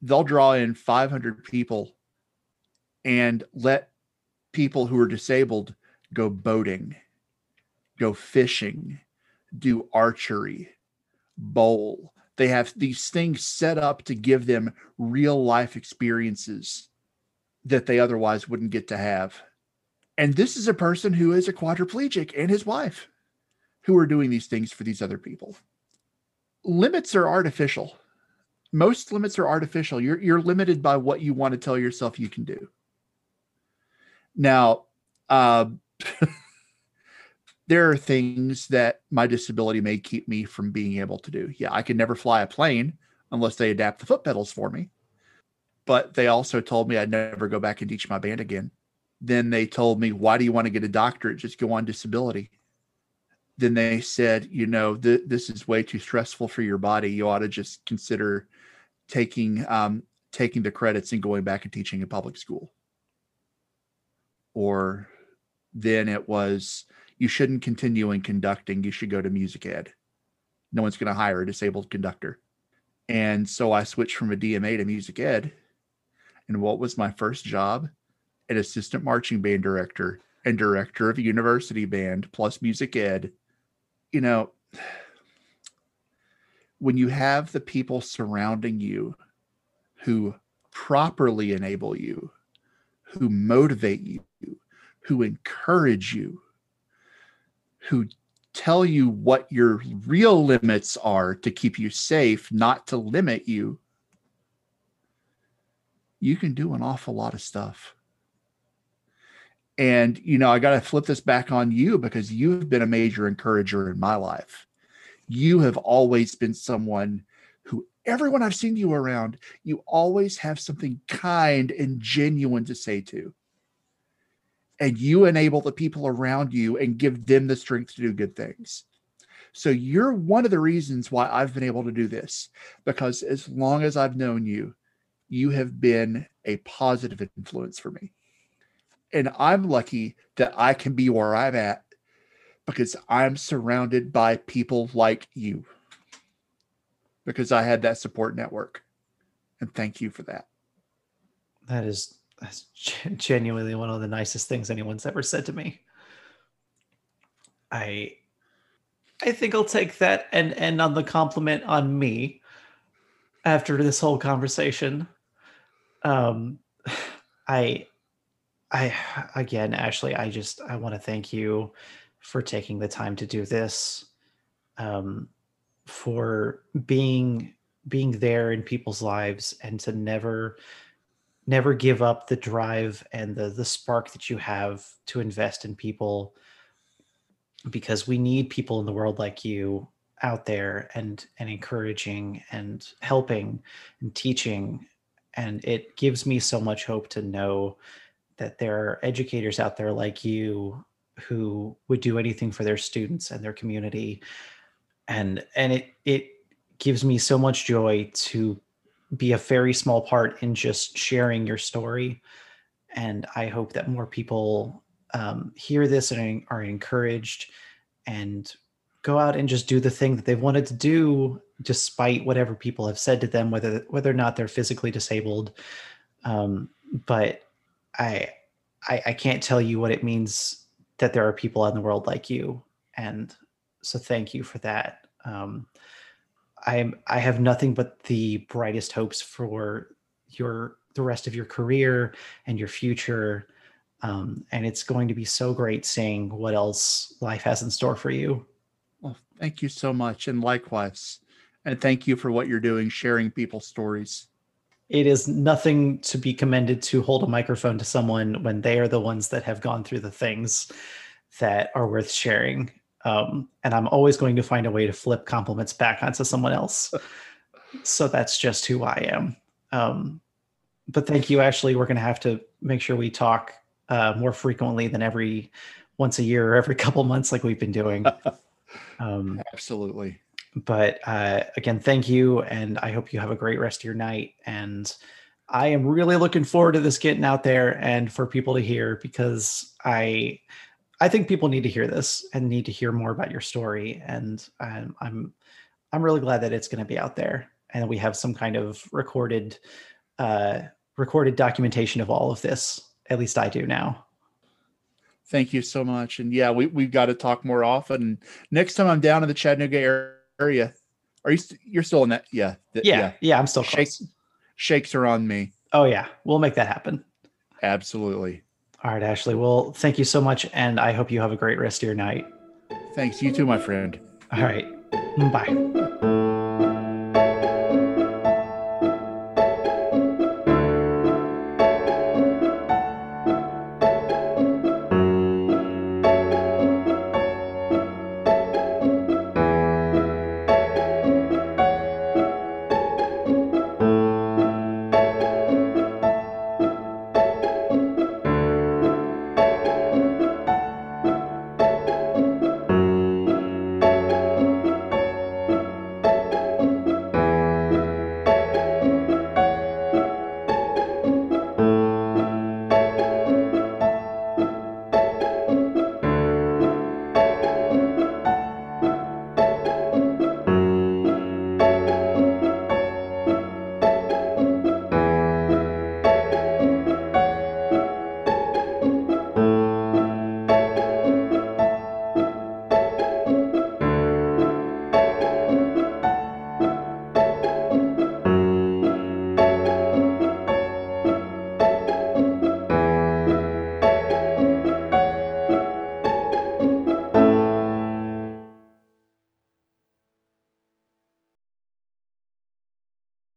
they'll draw in five hundred people and let people who are disabled go boating, go fishing, do archery, bowl. They have these things set up to give them real life experiences that they otherwise wouldn't get to have. And this is a person who is a quadriplegic and his wife who are doing these things for these other people. Limits are artificial. Most limits are artificial. You're, you're limited by what you want to tell yourself you can do. Now, uh, there are things that my disability may keep me from being able to do. Yeah, I can never fly a plane unless they adapt the foot pedals for me. But they also told me I'd never go back and teach my band again. Then they told me, why do you want to get a doctorate? Just go on disability. Then they said, you know, th- this is way too stressful for your body. You ought to just consider taking um, taking the credits and going back and teaching in public school. Or then it was, you shouldn't continue in conducting. You should go to music ed. No one's going to hire a disabled conductor. And so I switched from a D M A to music ed. And what was my first job? An assistant marching band director and director of a university band plus music ed. You know, when you have the people surrounding you who properly enable you, who motivate you, who encourage you, who tell you what your real limits are to keep you safe, not to limit you, you can do an awful lot of stuff. And, you know, I got to flip this back on you because you've been a major encourager in my life. You have always been someone who, everyone I've seen you around, you always have something kind and genuine to say to. And you enable the people around you and give them the strength to do good things. So you're one of the reasons why I've been able to do this, because as long as I've known you, you have been a positive influence for me. And I'm lucky that I can be where I'm at because I'm surrounded by people like you, because I had that support network. And thank you for that. That is that's genuinely one of the nicest things anyone's ever said to me. I I think I'll take that and end on the compliment on me after this whole conversation. Um, I... I, again, Ashley, I just, I want to thank you for taking the time to do this, um, for being, being there in people's lives and to never, never give up the drive and the, the spark that you have to invest in people, because we need people in the world like you out there and, and encouraging and helping and teaching. And it gives me so much hope to know that there are educators out there like you who would do anything for their students and their community. And, and it, it gives me so much joy to be a very small part in just sharing your story And I hope that more people um, hear this and are encouraged and go out and just do the thing that they've wanted to do, despite whatever people have said to them, whether whether or not they're physically disabled. Um, but I, I I can't tell you what it means that there are people in the world like you. And so thank you for that. Um, I'm I have nothing but the brightest hopes for your the rest of your career and your future. Um, and it's going to be so great seeing what else life has in store for you. Well, thank you so much. And likewise, and thank you for what you're doing, sharing people's stories. It is nothing to be commended to hold a microphone to someone when they are the ones that have gone through the things that are worth sharing. Um, and I'm always going to find a way to flip compliments back onto someone else. So that's just who I am. Um, but thank you, Ashley. We're going to have to make sure we talk uh, more frequently than every once a year or every couple months like we've been doing. Um, Absolutely. But uh, again, thank you. And I hope you have a great rest of your night. And I am really looking forward to this getting out there and for people to hear, because I I think people need to hear this and need to hear more about your story. And I'm I'm, I'm really glad that it's going to be out there and we have some kind of recorded uh, recorded documentation of all of this. At least I do now. Thank you so much. And yeah, we, we've got to talk more often. Next time I'm down in the Chattanooga area, Area, are you? St- you're still in that? Yeah, th- yeah, yeah, yeah. I'm still close. Shakes, shakes are on me. Oh yeah, we'll make that happen. Absolutely. All right, Ashley. Well, thank you so much, and I hope you have a great rest of your night. Thanks. You too, my friend. All right. Bye.